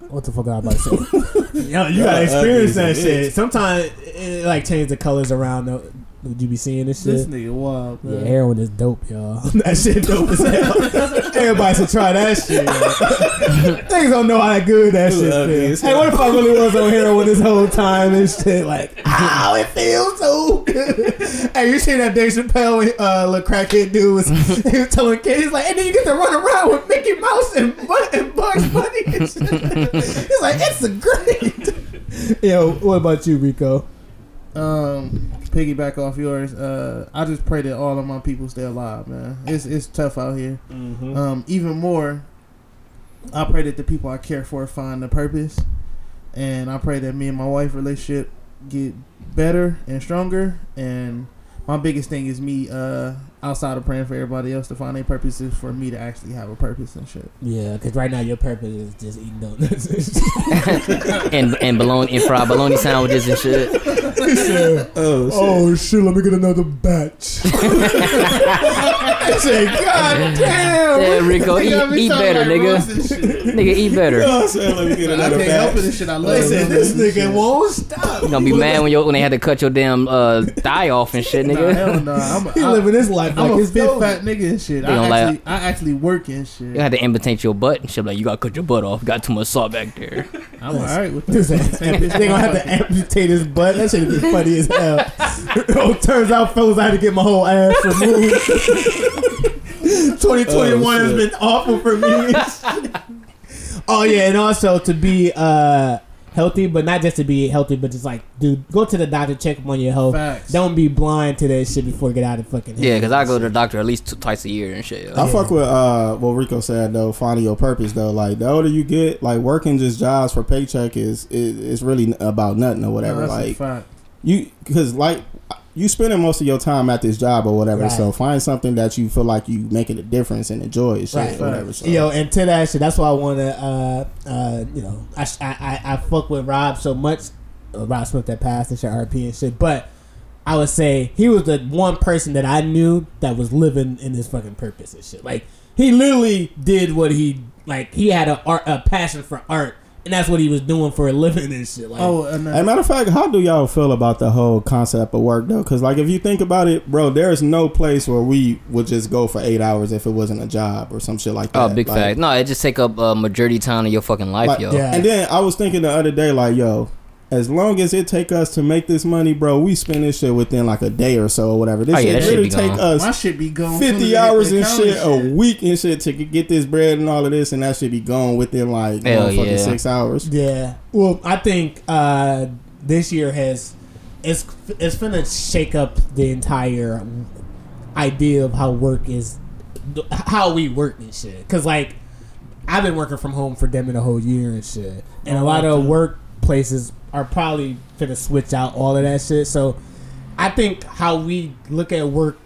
what the fuck am I about to say? Yo, you gotta experience that shit. Sometimes it like change the colors around the. Would you be seeing this shit? This nigga wild, man. Yeah, heroin is dope, y'all. That shit dope as hell. Everybody should try that shit. Niggas don't know how good that shit is. Hey, what if I really was on heroin this whole time and shit? Like, ow, it feels so good. Hey, you seen that Dave Chappelle when uh, little crackhead dude was, he was telling kids, he's like, and hey, then you get to run around with Mickey Mouse and, and Bugs Bunny and shit. He's like, it's a great. Yo, what about you, Rico? Um... Piggyback off yours. Uh, I just pray that all of my people stay alive, man. It's it's tough out here. Mm-hmm. Um, even more, I pray that the people I care for find a purpose, and I pray that me and my wife relationship get better and stronger. And my biggest thing is me. Uh, outside of praying for everybody else to find their purpose, is for me to actually have a purpose and shit. Yeah, because right now your purpose is just eating donuts and and bologna and fried bologna sandwiches and shit. Said, oh, shit. oh shit! Let me get another batch. I said, God damn! Yeah, Rico, eat, eat better, like nigga. Nigga, eat better. No, I said, let me get another I can't batch. Help it, this shit. I love I said, this nigga shit. Won't stop. You gonna be mad when you when they had to cut your damn uh, thigh off and shit, nigga. Nah, hell no. I'm a, he I, living his life. I'm like a big fat nigga and shit. I actually, I actually work and shit. You had to amputate your butt and shit. Like you gotta cut your butt off. Got too much salt back there. I'm alright with this. They gonna have to amputate his butt. That shit. It's funny as hell. Oh, turns out, fellas, I had to get my whole ass removed. twenty twenty-one oh, has been awful for me. Oh yeah, and also to be uh, healthy, but not just to be healthy, but just like, dude, go to the doctor, check up on your health. Facts. Don't be blind to that shit before you get out of fucking. Yeah, because I go to the doctor at least two, twice a year and shit. Yo. I yeah. fuck with uh, what Rico said though, finding your purpose though. Like the older you get, like working just jobs for paycheck is it, it's really about nothing or whatever. No, that's like. You, because like you spending most of your time at this job or whatever, right. So find something that you feel like you making a difference and enjoy and shit, right. Or whatever. So. Yo, and to that shit, that's why I want to, uh, uh, you know, I, I I fuck with Rob so much, uh, Rob Smith that passed and shit, R P and shit. But I would say he was the one person that I knew that was living in his fucking purpose and shit. Like he literally did what he like. He had a art, a passion for art. And that's what he was doing for a living and shit. Like, oh, and as a matter of fact, how do y'all feel about the whole concept of work though? Because like if you think about it, bro, there is no place where we would just go for eight hours if it wasn't a job or some shit like that. Oh, big like, fact. No, it just take up a uh, majority time of your fucking life, like, yo. Yeah. And then I was thinking the other day, like, yo, as long as it take us to make this money, bro, we spend this shit within like a day or so or whatever. This oh, yeah, shit really take gone. Us My shit be gone fifty hours and shit, shit a week and shit to get this bread and all of this, and that shit be gone within like Hell, yeah. fucking six hours. Yeah. Well, I think uh, this year has it's it's gonna shake up the entire idea of how work is, how we work and shit. Cause like I've been working from home for damn near a whole year and shit, and oh, a lot of workplaces are probably gonna switch out all of that shit. So I think how we look at work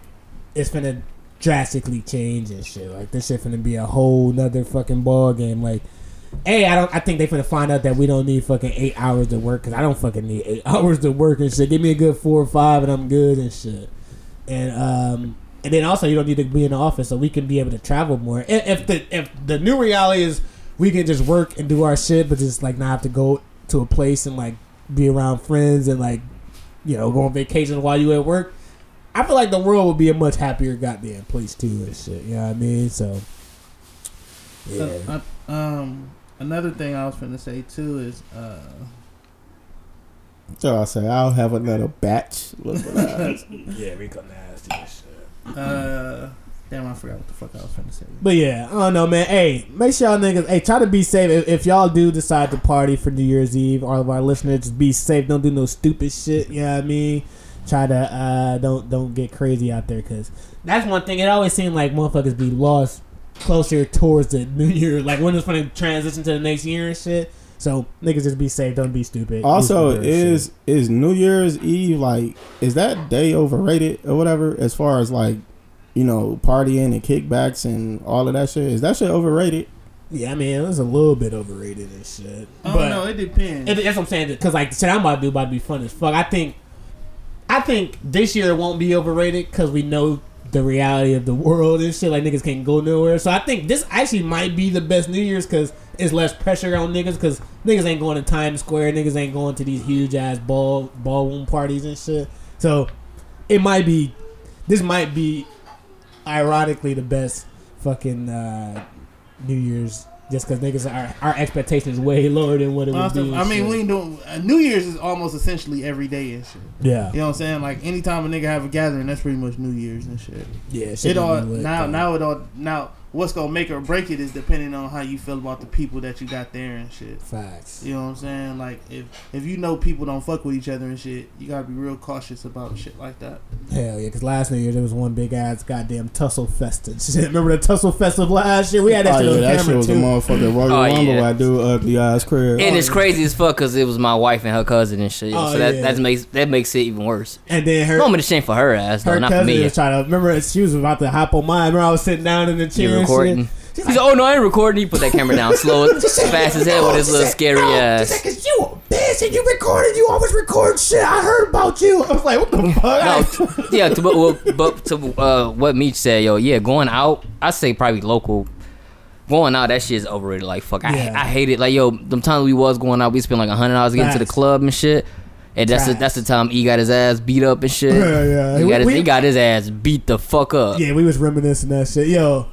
is gonna drastically change and shit. Like this shit gonna be a whole nother fucking ball game. Like, hey, I don't. I think they finna find out that we don't need fucking eight hours to work, because I don't fucking need eight hours to work and shit. Give me a good four or five and I'm good and shit. And um, and then also you don't need to be in the office, so we can be able to travel more. If the if the new reality is we can just work and do our shit, but just like not have to go to a place and like be around friends and like, you know, go on vacation while you at work, I feel like the world would be a much happier goddamn place too and shit. You know what I mean? So yeah. So, uh, um, another thing I was finna say too is uh, so I say I'll have another batch. Yeah, we got nasty and shit. Uh, damn, I forgot what the fuck I was finna say. But yeah, I don't know, man. Hey, make sure y'all niggas, hey, try to be safe. If, if y'all do decide to party for New Year's Eve, all of our listeners, just be safe. Don't do no stupid shit. You know what I mean? Try to, uh, don't don't get crazy out there, because that's one thing. It always seemed like motherfuckers be lost closer towards the New Year. Like, when it's going to transition to the next year and shit. So, niggas, just be safe. Don't be stupid. Also, is shit. Is New Year's Eve, like, is that day overrated or whatever? As far as, like, you know, partying and kickbacks and all of that shit. Is that shit overrated? Yeah, I mean, it was a little bit overrated and shit. Oh, but no, it depends. It, that's what I'm saying. Because, like, the shit I'm about to do about to be fun as fuck. I think, I think this year won't be overrated because we know the reality of the world and shit. Like, niggas can't go nowhere. So I think this actually might be the best New Year's because it's less pressure on niggas because niggas ain't going to Times Square. Niggas ain't going to these huge-ass ball ballroom parties and shit. So it might be, this might be, ironically, the best fucking uh, New Year's just because niggas are, our expectations way lower than what it would be. I mean, shit. we ain't doing uh, New Year's is almost essentially every day and shit. Yeah, you know what I'm saying? Like anytime a nigga have a gathering, that's pretty much New Year's and shit. Yeah, shit it all lit, now. Though. Now it all now. What's gonna make or break it is depending on how you feel about the people that you got there and shit. Facts. You know what I'm saying? Like if if you know people don't fuck with each other and shit, you gotta be real cautious about shit like that. Hell yeah, because last New Year there was one big ass goddamn tussle fest and shit. Remember the tussle fest of last year? We had that shit on camera too. That shit was a motherfucking Royal Rumble. I do ugly ass crib. And it's crazy as fuck because it was my wife and her cousin and shit. So that that makes that makes it even worse. And then her moment of shame for her ass, though, not for me. Her cousin was trying to remember she was about to hop on mine. Remember I was sitting down in the chair. Recording. He's like, oh no, I ain't recording. He put that camera down slow, fast as hell with his little scary ass. Because you a bitch and you recorded, you always record shit. I heard about you. I was like, what the fuck? No, yeah, to, but, but to uh, what Meech said, yo, yeah, going out, I say probably local. Going out, that shit is overrated. Like fuck, yeah. I, I hate it. Like yo, them times we was going out, we spent like a hundred dollars getting to the club and shit. And that's the, that's the time E got his ass beat up and shit. Yeah, yeah. He got, his, we, he got his ass beat the fuck up. Yeah, we was reminiscing that shit, yo.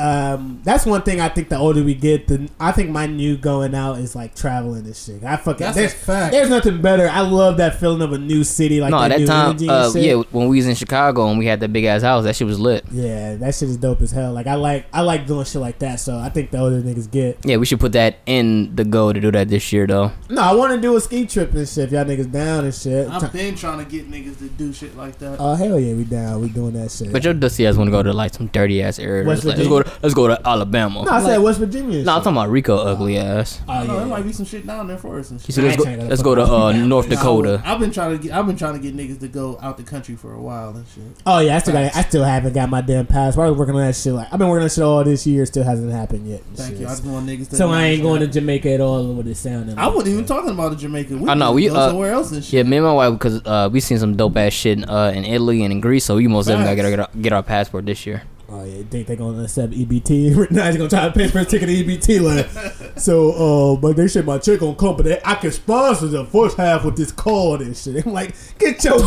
Um, that's one thing I think the older we get, the I think my new going out is like traveling and shit. I fucking that's there's, a fact. There's nothing better. I love that feeling of a new city. Like no, that, that new time, energy uh, and shit. Yeah, when we was in Chicago and we had that big ass house, that shit was lit. Yeah, that shit is dope as hell. Like I like I like doing shit like that. So I think the older niggas get. Yeah, we should put that in the goal to do that this year though. No, I want to do a ski trip and shit. If y'all niggas down and shit. I've been trying to get niggas to do shit like that. Oh hell yeah, we down. We doing that shit. But your dusty ass want to go to like some dirty ass area. Let's go to Let's go to Alabama. No, I said like, West Virginia. No, nah, I'm talking about Rico, ugly uh, ass. Oh, uh, yeah, there might be some shit down there for us and shit. So let's go, let's go to uh, North Dakota. I've been trying to get, I've been trying to get niggas to go out the country for a while and shit. Oh yeah, I still, got, I still haven't got my damn passport. I was working on that shit. Like I've been working on that shit all this year. Still hasn't happened yet. Thank shit. you. I just want niggas to so I ain't going to Jamaica at all. What it sounded like. I wasn't even talking about the Jamaica. We I know we uh, somewhere else and shit. Yeah, me and my wife because uh, we seen some dope ass shit in, uh, in Italy and in Greece. So we most definitely gotta get our, get our passport this year. Oh yeah, think they gonna accept E B T? Now he's gonna try to pay for a ticket to E B T. Like, so, uh, but they said my check gonna come, but they, I can sponsor the first half with this card and shit. I'm like, get your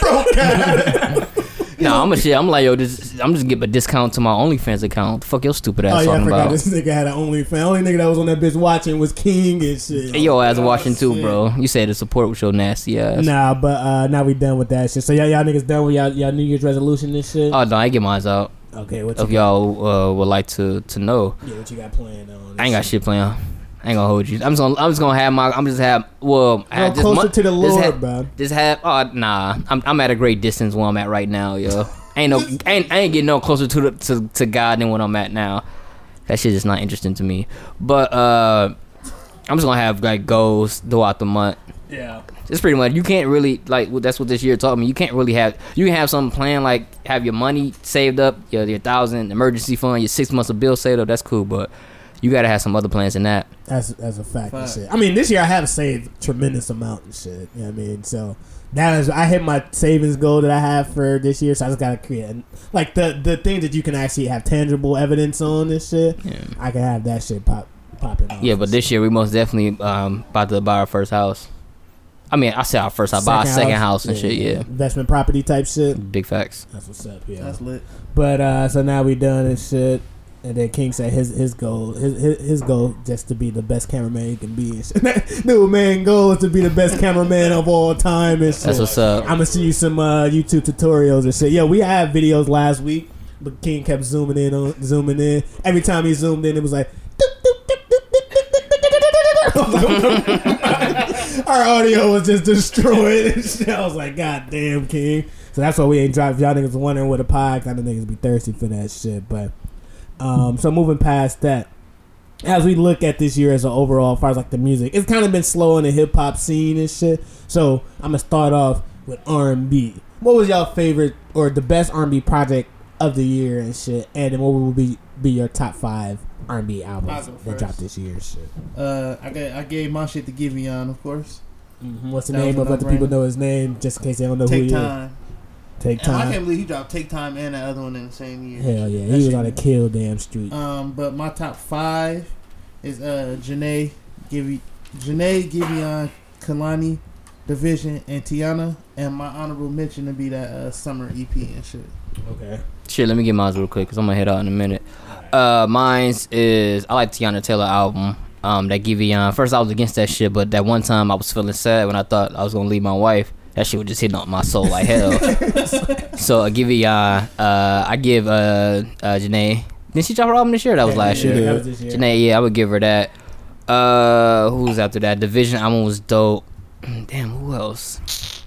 broke out. No, I'm a shit. I'm like, yo, this, I'm just giving a discount to my OnlyFans account. Fuck your stupid ass. Oh, yeah, talking I forgot about. This nigga had an OnlyFans. Only nigga that was on that bitch watching was King and shit. Hey, yo, ass oh, watching too, bro. You said to support with your nasty ass. Nah, but uh, now we done with that shit. So y'all, y'all niggas done with y'all, y'all New Year's resolution and shit. Oh no, I get mine out. Okay, what you if y'all uh, would like to, to know? Yeah, what you got planned on? I ain't got shit planned. I ain't gonna hold you. I'm just gonna, I'm just gonna have my. I'm just have. Well, I have closer just, to the Lord, just have, bro. Just have. Oh nah, I'm I'm at a great distance where I'm at right now, yo. I ain't no. I ain't, I ain't getting no closer to the to, to God than what I'm at now. That shit is not interesting to me. But uh, I'm just gonna have like goals throughout the month. Yeah. It's pretty much you can't really like well, that's what this year taught me. You can't really have you can have something planned like have your money saved up, your your thousand emergency fund, your six months of bills saved up. That's cool, but you gotta have some other plans than that. That's that's a fact. And shit. I mean, this year I have saved a tremendous amount and shit. You know what I mean, so that is I hit my savings goal that I have for this year. So I just gotta create like the the things that you can actually have tangible evidence on and shit. Yeah. I can have that shit pop popping. Yeah, but this year we most definitely um, about to buy our first house. I mean, I said our first, I second buy a second house, house and yeah, shit, yeah. Investment property type shit. Big facts. That's what's up, yeah. That's lit. But, uh, so now we done and shit. And then King said his his goal, his his, his goal just to be the best cameraman he can be. New man goal is to be the best cameraman of all time and shit. That's what's up. I'm going to see you some uh, YouTube tutorials and shit. Yo, we had videos last week, but King kept zooming in, on, zooming in. Every time he zoomed in, it was like, our audio was just destroyed and shit. I was like, God damn, King. So that's why we ain't dropped. Y'all niggas wondering what a podcast. I know niggas be thirsty for that shit. But um, so moving past that, as we look at this year as an overall, as far as like the music, it's kind of been slow in the hip hop scene and shit. So I'm gonna start off with R and B. What was y'all favorite or the best R and B project of the year and shit, and then what would be be your top five R and B albums that dropped this year? Shit. Uh, I got, I gave my shit to Giveon, of course. Mm-hmm. What's the that name of? Let the people know his name, just in case they don't know Take who time. he is. Take Time. And I can't believe he dropped Take Time and that other one in the same year. Hell yeah, that he was on a kill damn street. Um, but my top five is uh Jhené, Give, Jhené, Giveon, Kalani, Division, and Tiana, and my honorable mention would be that uh, summer E P and shit. Okay. Shit, let me get mine real quick because I'm gonna head out in a minute. Uh, mine's is I like Tiana Taylor album. Um, that Giveon. First I was against that shit, but that one time I was feeling sad when I thought I was gonna leave my wife. That shit was just hitting on my soul like hell. So I give you, uh, uh, I give uh, uh, Jhené. Did she drop her album this year? That was yeah, last yeah, year. That was year. Jhené, yeah, I would give her that. Uh, who was after that? Division album was dope. Damn, who else?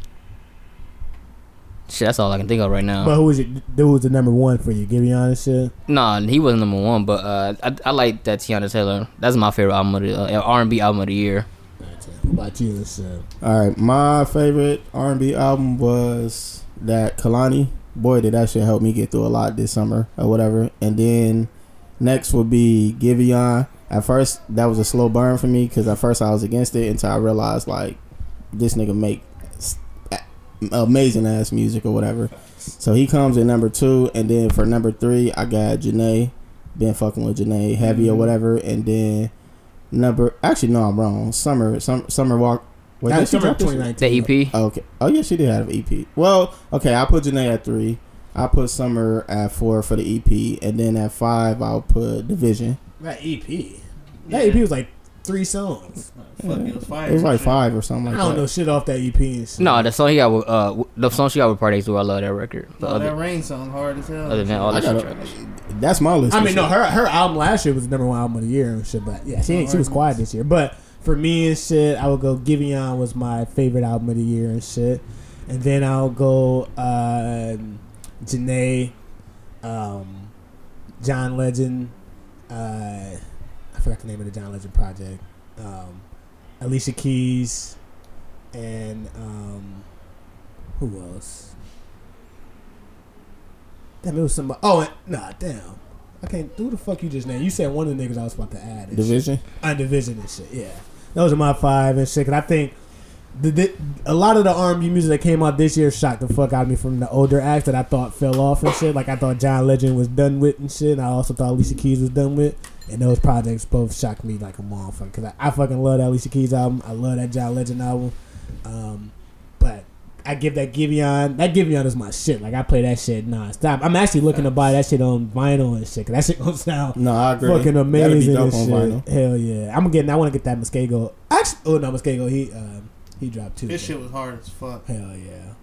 Shit, that's all I can think of right now. But who was it? Who was the number one for you? Giveon and shit. Nah, he wasn't number one, but uh, I, I like that Tiana Taylor. That's my favorite album of the uh, R and B album of the year. About you, so. All right, my favorite R and B album was that Kalani. Boy, did that shit help me get through a lot this summer or whatever. And then next would be Giveon. At first, that was a slow burn for me because at first I was against it until I realized like this nigga make amazing ass music or whatever. So he comes in number two, and then for number three, I got Jhené. Been fucking with Jhené heavy mm-hmm. or whatever, and then. Number actually no, I'm wrong. Summer, summer, summer walk. Wait, that summer twenty nineteen. The E P. Oh, okay. Oh yeah, she did have an E P. Well, okay. I put Jhené at three. I put Summer at four for the E P, and then at five I'll put Division. That E P. Yeah. That E P was like three songs. Yeah. Fuck, it was five. It was like five or something like that. I don't that. know shit off that E P. And stuff. No, the song he got with uh, the song she got with Party Next Door. I love that record. The no, other, that Rain song hard as hell. Other than all that shit. Gotta, That's my list. I mean, no, her her album last year was the number one album of the year and shit. But yeah, she ain't, she was quiet this year. But for me and shit, I would go Giveon was my favorite album of the year and shit. And then I'll go uh, Jhené, um, John Legend. Uh, I forgot the name of the John Legend project. Um, Alicia Keys, and um, who else? Damn, it was somebody. Oh, nah, damn. I can't. Who the fuck you just named? You said one of the niggas I was about to add. Division? Uh, Division and shit, yeah. Those are my five and shit. Because I think the, the, a lot of the R and B music that came out this year shocked the fuck out of me from the older acts that I thought fell off and shit. Like, I thought John Legend was done with and shit. And I also thought Alicia Keys was done with. And those projects both shocked me like a motherfucker. Because I, I fucking love that Alicia Keys album. I love that John Legend album. Um, but... I give that Giveon. That Giveon is my shit. Like I play that shit nonstop. I'm actually looking to buy that shit on vinyl and shit. Cause that shit gonna sound no, I agree. fucking amazing and shit. Vinyl. Hell yeah. I'm getting. I want to get that Muskego. Actually, oh no, Muskego. He uh, he dropped too. This shit was hard as fuck. Hell yeah.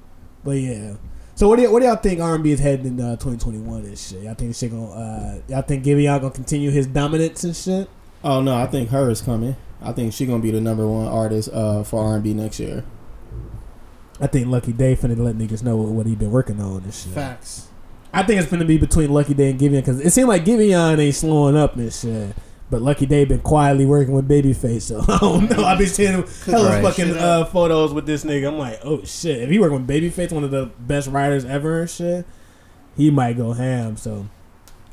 But yeah. So what do y- what do y'all think R and B is heading in uh, twenty twenty-one and shit? Y'all think this shit gonna? Uh, y'all think Giveon gonna continue his dominance and shit? Oh no, I think her is coming. I think she gonna be the number one artist uh, for R and B next year. I think Lucky Daye finna let niggas know what he been working on and shit. Facts. I think it's finna be between Lucky Daye and Giveon because it seemed like Giveon ain't slowing up and shit. But Lucky Daye been quietly working with Babyface, so I don't know. I been seeing hella right. fucking uh, photos with this nigga. I'm like, oh shit. If he working with Babyface, one of the best writers ever and shit, he might go ham. So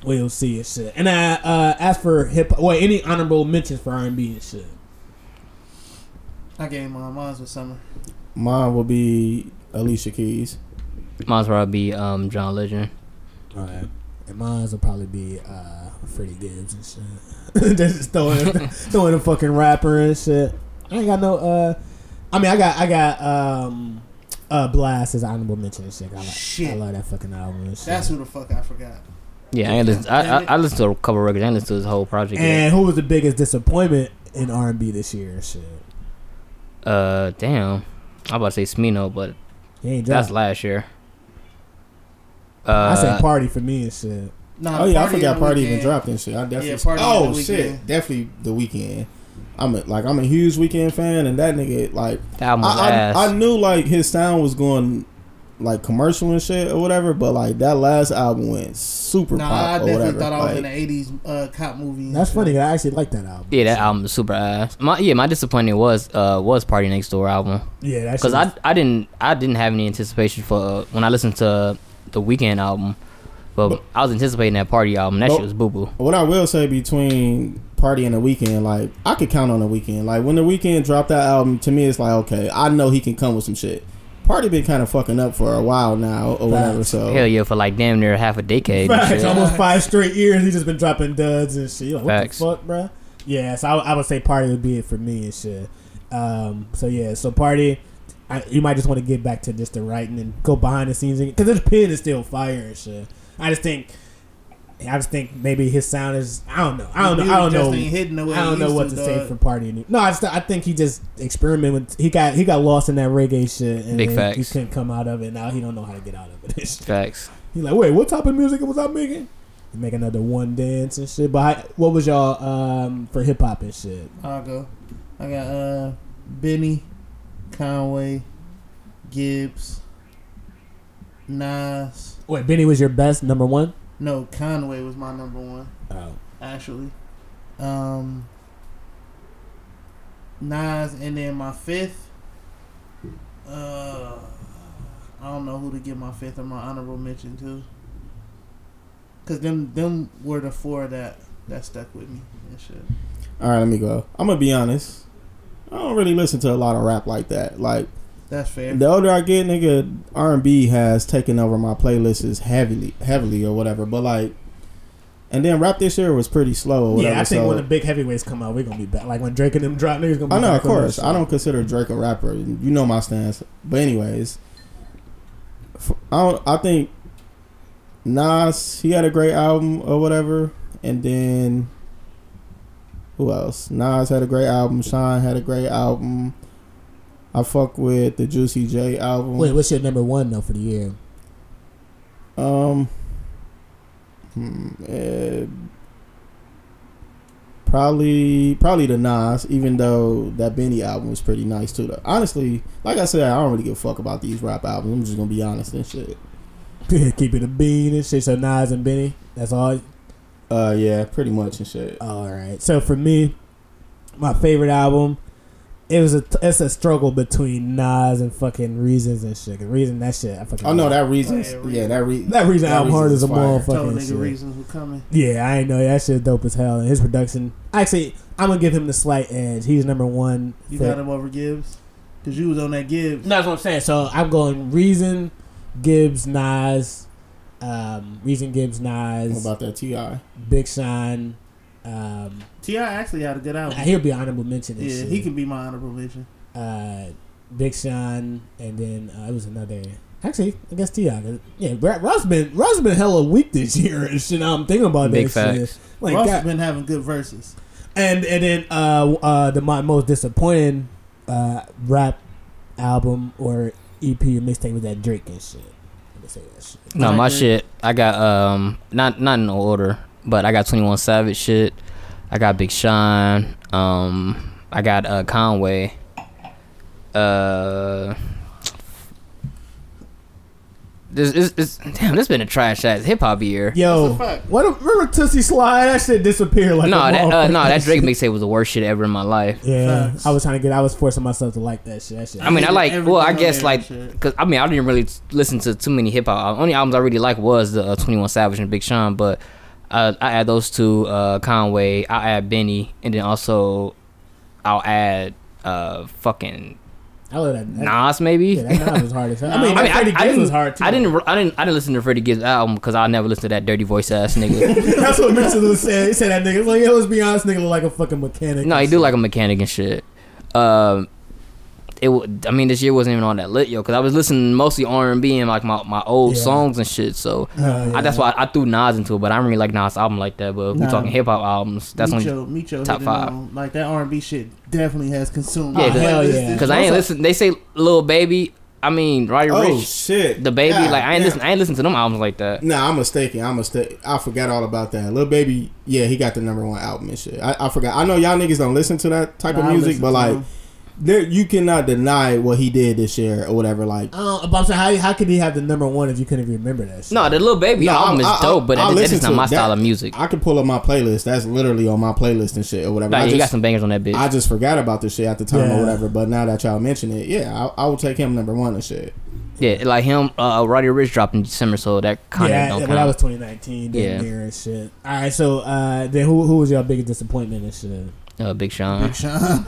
we'll see and shit. And I uh, asked for hip hop, well, any honorable mentions for R and B and shit. I gave my mine's with Summer. Mine will be Alicia Keys. Mine's will probably be um, John Legend. All right. And mine's will probably be uh, Freddie Gibbs and shit. Just throwing a, throwing a fucking rapper and shit. I ain't got no. Uh, I mean, I got I got um, uh, Blast as honorable mention and shit. I like, shit. I love that fucking album and shit. That's who the fuck I forgot. Yeah, I ain't listen, I, I, I listened to a couple records. I listened to his whole project. And yet. Who was the biggest disappointment in R and B this year and shit? Uh, damn. I'm about to say Smino, but that's last year. Uh, I say Party for me and shit. Nah, oh, yeah, I forgot Party even dropped and shit. I definitely yeah, party oh, shit. Definitely The Weeknd. I'm a, like, I'm a huge Weeknd fan, and that nigga, like... That was I, ass. I, I knew, like, his sound was going, like, commercial and shit or whatever, but, like, that last album went super nah, pop I definitely or whatever. Thought I was like, in the eighties uh, cop movie. That's funny. I actually like that album. Yeah, that album was super ass. My, yeah, my disappointment was uh, was Party Next Door album. Yeah, that's because I I didn't I didn't have any anticipation for uh, when I listened to the Weeknd album. But, but I was anticipating that Party album. That shit was boo boo. What I will say between Party and The Weeknd, like I could count on The Weeknd. Like when The Weeknd dropped that album, to me it's like okay, I know he can come with some shit. Party been kind of fucking up for a while now or whatever. So hell yeah, for like damn near half a decade. Facts, almost five straight years. He just been dropping duds and shit. Like, what Facts. the fuck, bro? Yeah, so I, I would say Party would be it for me and shit. Um, so yeah, so Party. I, you might just want to get back to just the writing and go behind the scenes because his pen is still fire and shit. I just think, I just think maybe his sound is. I don't know. I don't know. I don't know. I don't know what to say for Party. No, I just, I think he just experimented with. He got he got lost in that reggae shit and Big facts. He couldn't come out of it. Now he don't know how to get out of it. Facts. He's like, wait, what type of music was I making? He make another one dance and shit. But I, what was y'all um, for hip hop and shit? I'll go. I got uh, Benny. Conway, Gibbs, Nas. Wait, Benny was your best number one? No, Conway was my number one. Oh, actually, um, Nas, and then my fifth. Uh, I don't know who to give my fifth or my honorable mention to, cause them them were the four that that stuck with me and shit. All right, let me go. I'm gonna be honest. I don't really listen to a lot of rap like that. Like, that's fair. The older I get, nigga, R and B has taken over my playlists heavily, heavily or whatever. But like, and then rap this year was pretty slow or whatever. Yeah, I think so, when the big heavyweights come out, we're gonna be back. Like when Drake and them drop, niggas gonna be. I know, of course. I don't consider Drake a rapper. You know my stance. But anyways, I don't, I think Nas, he had a great album or whatever, and then. Who else? Nas had a great album. Sean had a great album. I fuck with the Juicy J album. Wait, what's your number one though for the year? Um, hmm, eh, probably, probably the Nas. Even though that Benny album was pretty nice too. Though. Honestly, like I said, I don't really give a fuck about these rap albums. I'm just gonna be honest and shit. Keep it a bean and shit. So Nas and Benny. That's all. Uh yeah, pretty much and shit. All right. So for me, my favorite album, it was a it's a struggle between Nas and fucking Reasons and shit. The reason that shit, I fucking. Oh no, that Reasons. Oh, yeah, yeah, that Reasons. That Reason album hard as a motherfucking shit. Reasons were coming. Yeah, I ain't know that shit dope as hell. And his production, actually, I'm gonna give him the slight edge. He's number one. You for, got him over Gibbs, cause you was on that Gibbs. No, that's what I'm saying. So I'm going Reason, Gibbs, Nas. Um, Reason Gibbs, Nas. What about that T I? Big Sean. Um, T I actually had a good album. Nah, he'll be honorable mention. Yeah, shit. He could be my honorable mention. Uh, Big Sean, and then uh, it was another. Actually, I guess T I. Yeah, Russ been Russ been hella weak this year and shit. Now I'm thinking about Big this facts. Shit. Like, Russ has been having good verses. And and then uh, uh, the my most disappointing uh, rap album or E P or mixtape was that Drake and shit. Say that shit. No, my shit. I got um not not in order, but I got twenty-one Savage shit. I got Big Sean. Um, I got uh, Conway. Uh, this is this damn. This been a trash ass hip hop year. Yo, what? A, remember Tootsie Slide? That shit disappeared like. No, nah, that uh, no, nah, that Drake mixtape was the worst shit ever in my life. Yeah, I was trying to get. I was forcing myself to like that shit. That shit. I, I mean, I like. Well, I guess like because I mean I didn't really listen to too many hip hop. Only albums I really liked was the uh, twenty-one Savage and Big Sean. But uh, I add those two, uh, Conway. I add Benny, and then also I'll add uh fucking. I love that. Nas maybe. Yeah, that Nas was hard as hell. I mean, I mean Freddie Gibbs was hard too. I didn't, I didn't, I didn't listen to Freddie Gibbs' album because I never listened to that dirty voice ass nigga. That's what Mitchell said. He said that nigga. Like, let's be honest, nigga look like a fucking mechanic. No, he shit. do like a mechanic and shit. Um, it. I mean, this year wasn't even on that lit, yo, because I was listening mostly R and B and like my, my old yeah. songs and shit. So uh, yeah. I, that's why I, I threw Nas into it, but I don't really like Nas' album like that. But if nah. we're talking hip hop albums, that's Micho, only Micho top five. On, like that R and B shit. Definitely has consumed. Yeah, oh, hell yeah. Because I ain't listen. They say Lil Baby. I mean, Roddy oh, Ricch. Oh shit, the Baby. Yeah, like I ain't yeah. listen. I ain't listen to them albums like that. Nah, I'm mistaken. I'm mistaken. I forgot all about that. Lil Baby. Yeah, he got the number one album and shit. I, I forgot. I know y'all niggas don't listen to that type nah, of music, but like, him. there you cannot deny what he did this year or whatever. Like, uh, but I'm saying, how how could he have the number one if you couldn't remember that shit? No, the Lil Baby no, album I, is dope, I, but that, that's not my that, style of music. I can pull up my playlist. That's literally on my playlist and shit or whatever. Nah, I you just, got some bangers on that bitch. I just forgot about this shit at the time yeah. or whatever. But now that y'all mention it, yeah, I, I will take him number one and shit. Yeah, like him, uh, Roddy Ricch dropped in December, so that kind of yeah, don't count. Yeah, that was twenty nineteen, that yeah. year and shit. All right, so uh, then who who was your biggest disappointment and shit? Uh, Big Sean. Big Sean.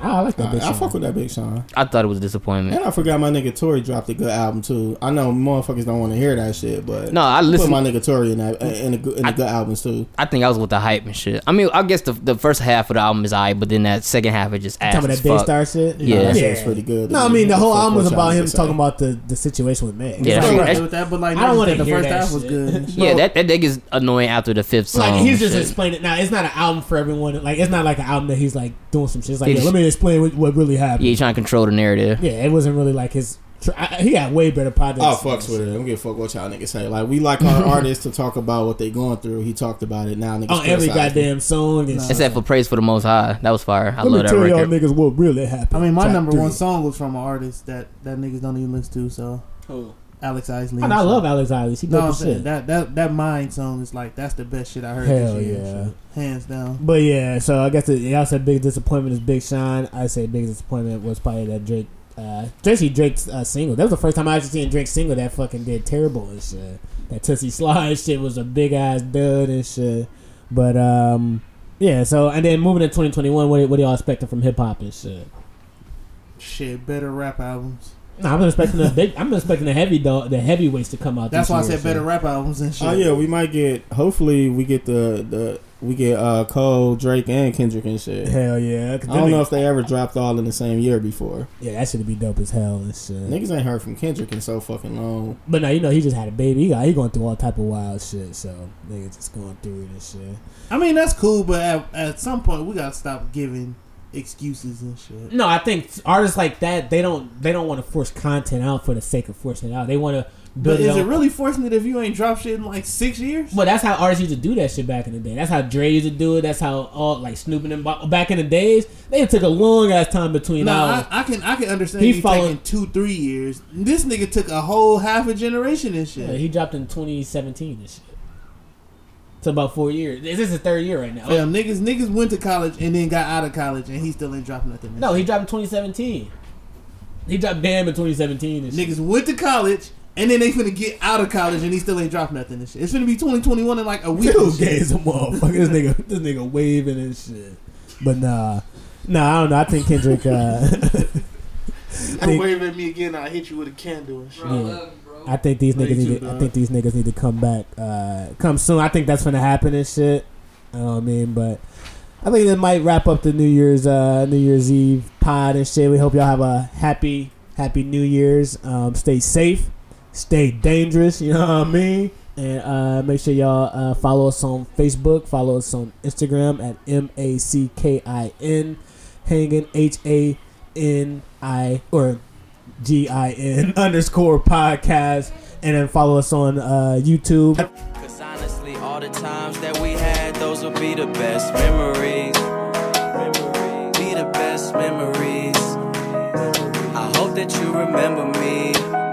Oh, I like that Big Sean. I fuck with that Big Sean. I thought it was a disappointment. And I forgot my nigga Tory dropped a good album too. I know motherfuckers don't want to hear that shit, but no, I listen. Put my nigga Tory in that in the good albums too. I think I was with the hype and shit. I mean, I guess the the first half of the album is alright, but then that second half it just ass. Talking about that Day Star shit. Yeah, yeah. That shit's pretty good. No, I mean the whole album was about him talking about the, the situation with Meg. Yeah, yeah. Right with that, but like I don't want to. The first half was good. Yeah, that that nigga's annoying after the fifth song. Like he's just explaining. Now it's not an album for everyone. Like it's not like an album that he's like doing some shit. Like let me explain what, what really happened. Yeah, he's trying to control the narrative. Yeah, it wasn't really like his. I, he got way better projects. Oh, fucks with it. I don't give a fuck what y'all niggas say. Like, we like our artists to talk about what they going through. He talked about it now. Niggas on every goddamn song. And except for Praise for the Most High. That was fire. I love that record. Let me tell y'all niggas what really happened. I mean, my number one song was from an artist that, that niggas don't even listen to, so. Cool. Alex Isley. I love Alex Isley. He no, does shit. That that that Mind song is like that's the best shit I heard. Hell this year, yeah, shit. Hands down. But yeah, so I guess the, y'all said big disappointment is Big Sean. I say big disappointment was probably that Drake, uh, especially Drake's uh, single. That was the first time I actually seen Drake's single that fucking did terrible and shit. That Tootsie Slide shit was a big ass dud and shit. But um, yeah. So and then moving to twenty twenty-one, what what are y'all expecting from hip hop and shit? Shit, better rap albums. No, I'm expecting the big, I'm expecting the heavy dog, the heavyweights to come out. That's this why year, I said so. Better rap albums and shit. Oh yeah, we might get. Hopefully, we get the, the we get uh, Cole, Drake, and Kendrick and shit. Hell yeah! I don't know if they ever dropped all in the same year before. Yeah, that should be dope as hell and shit. Niggas ain't heard from Kendrick in so fucking long. But now you know he just had a baby. He, got, he going through all type of wild shit. So niggas just going through it and shit. I mean that's cool, but at, at some point we gotta stop giving excuses and shit. No, I think artists like that they don't they don't want to force content out for the sake of forcing it out. They want to build. But is it, it really forcing it if you ain't dropped shit in like six years? Well, that's how artists used to do that shit back in the day. That's how Dre used to do it. That's how all like Snoop and them back in the days. They took a long ass time between. No, I, I can I can understand he you followed, taking two three years. This nigga took a whole half a generation and shit. Yeah, he dropped in twenty seventeen and shit. To about four years. This is his third year right now. Yeah, niggas niggas went to college and then got out of college and he still ain't dropping nothing. No, he dropped in twenty seventeen. He dropped damn in twenty seventeen. And niggas shit. Went to college and then they finna get out of college and he still ain't dropping nothing. And shit. It's finna be twenty twenty-one in like a week. Two days a motherfucker. This nigga, this nigga waving and shit. But nah, nah, I don't know. I think Kendrick. Uh, Don't wave at me again. I'll hit you with a candle and shit. Bro, yeah. uh, I think these niggas need to, I think these niggas need to come back, uh, come soon. I think that's gonna happen and shit. I don't know what I mean, but I think that might wrap up the New Year's uh, New Year's Eve pod and shit. We hope y'all have a happy, happy New Year's. Um, stay safe, stay dangerous. You know what I mean. And uh, make sure y'all uh, follow us on Facebook, follow us on Instagram at M A C K I N Hangin H A N I or G I N underscore podcast, and then follow us on uh, YouTube. Cause honestly, all the times that we had, those will be the best memories. memories. Be the best memories. I hope that you remember me.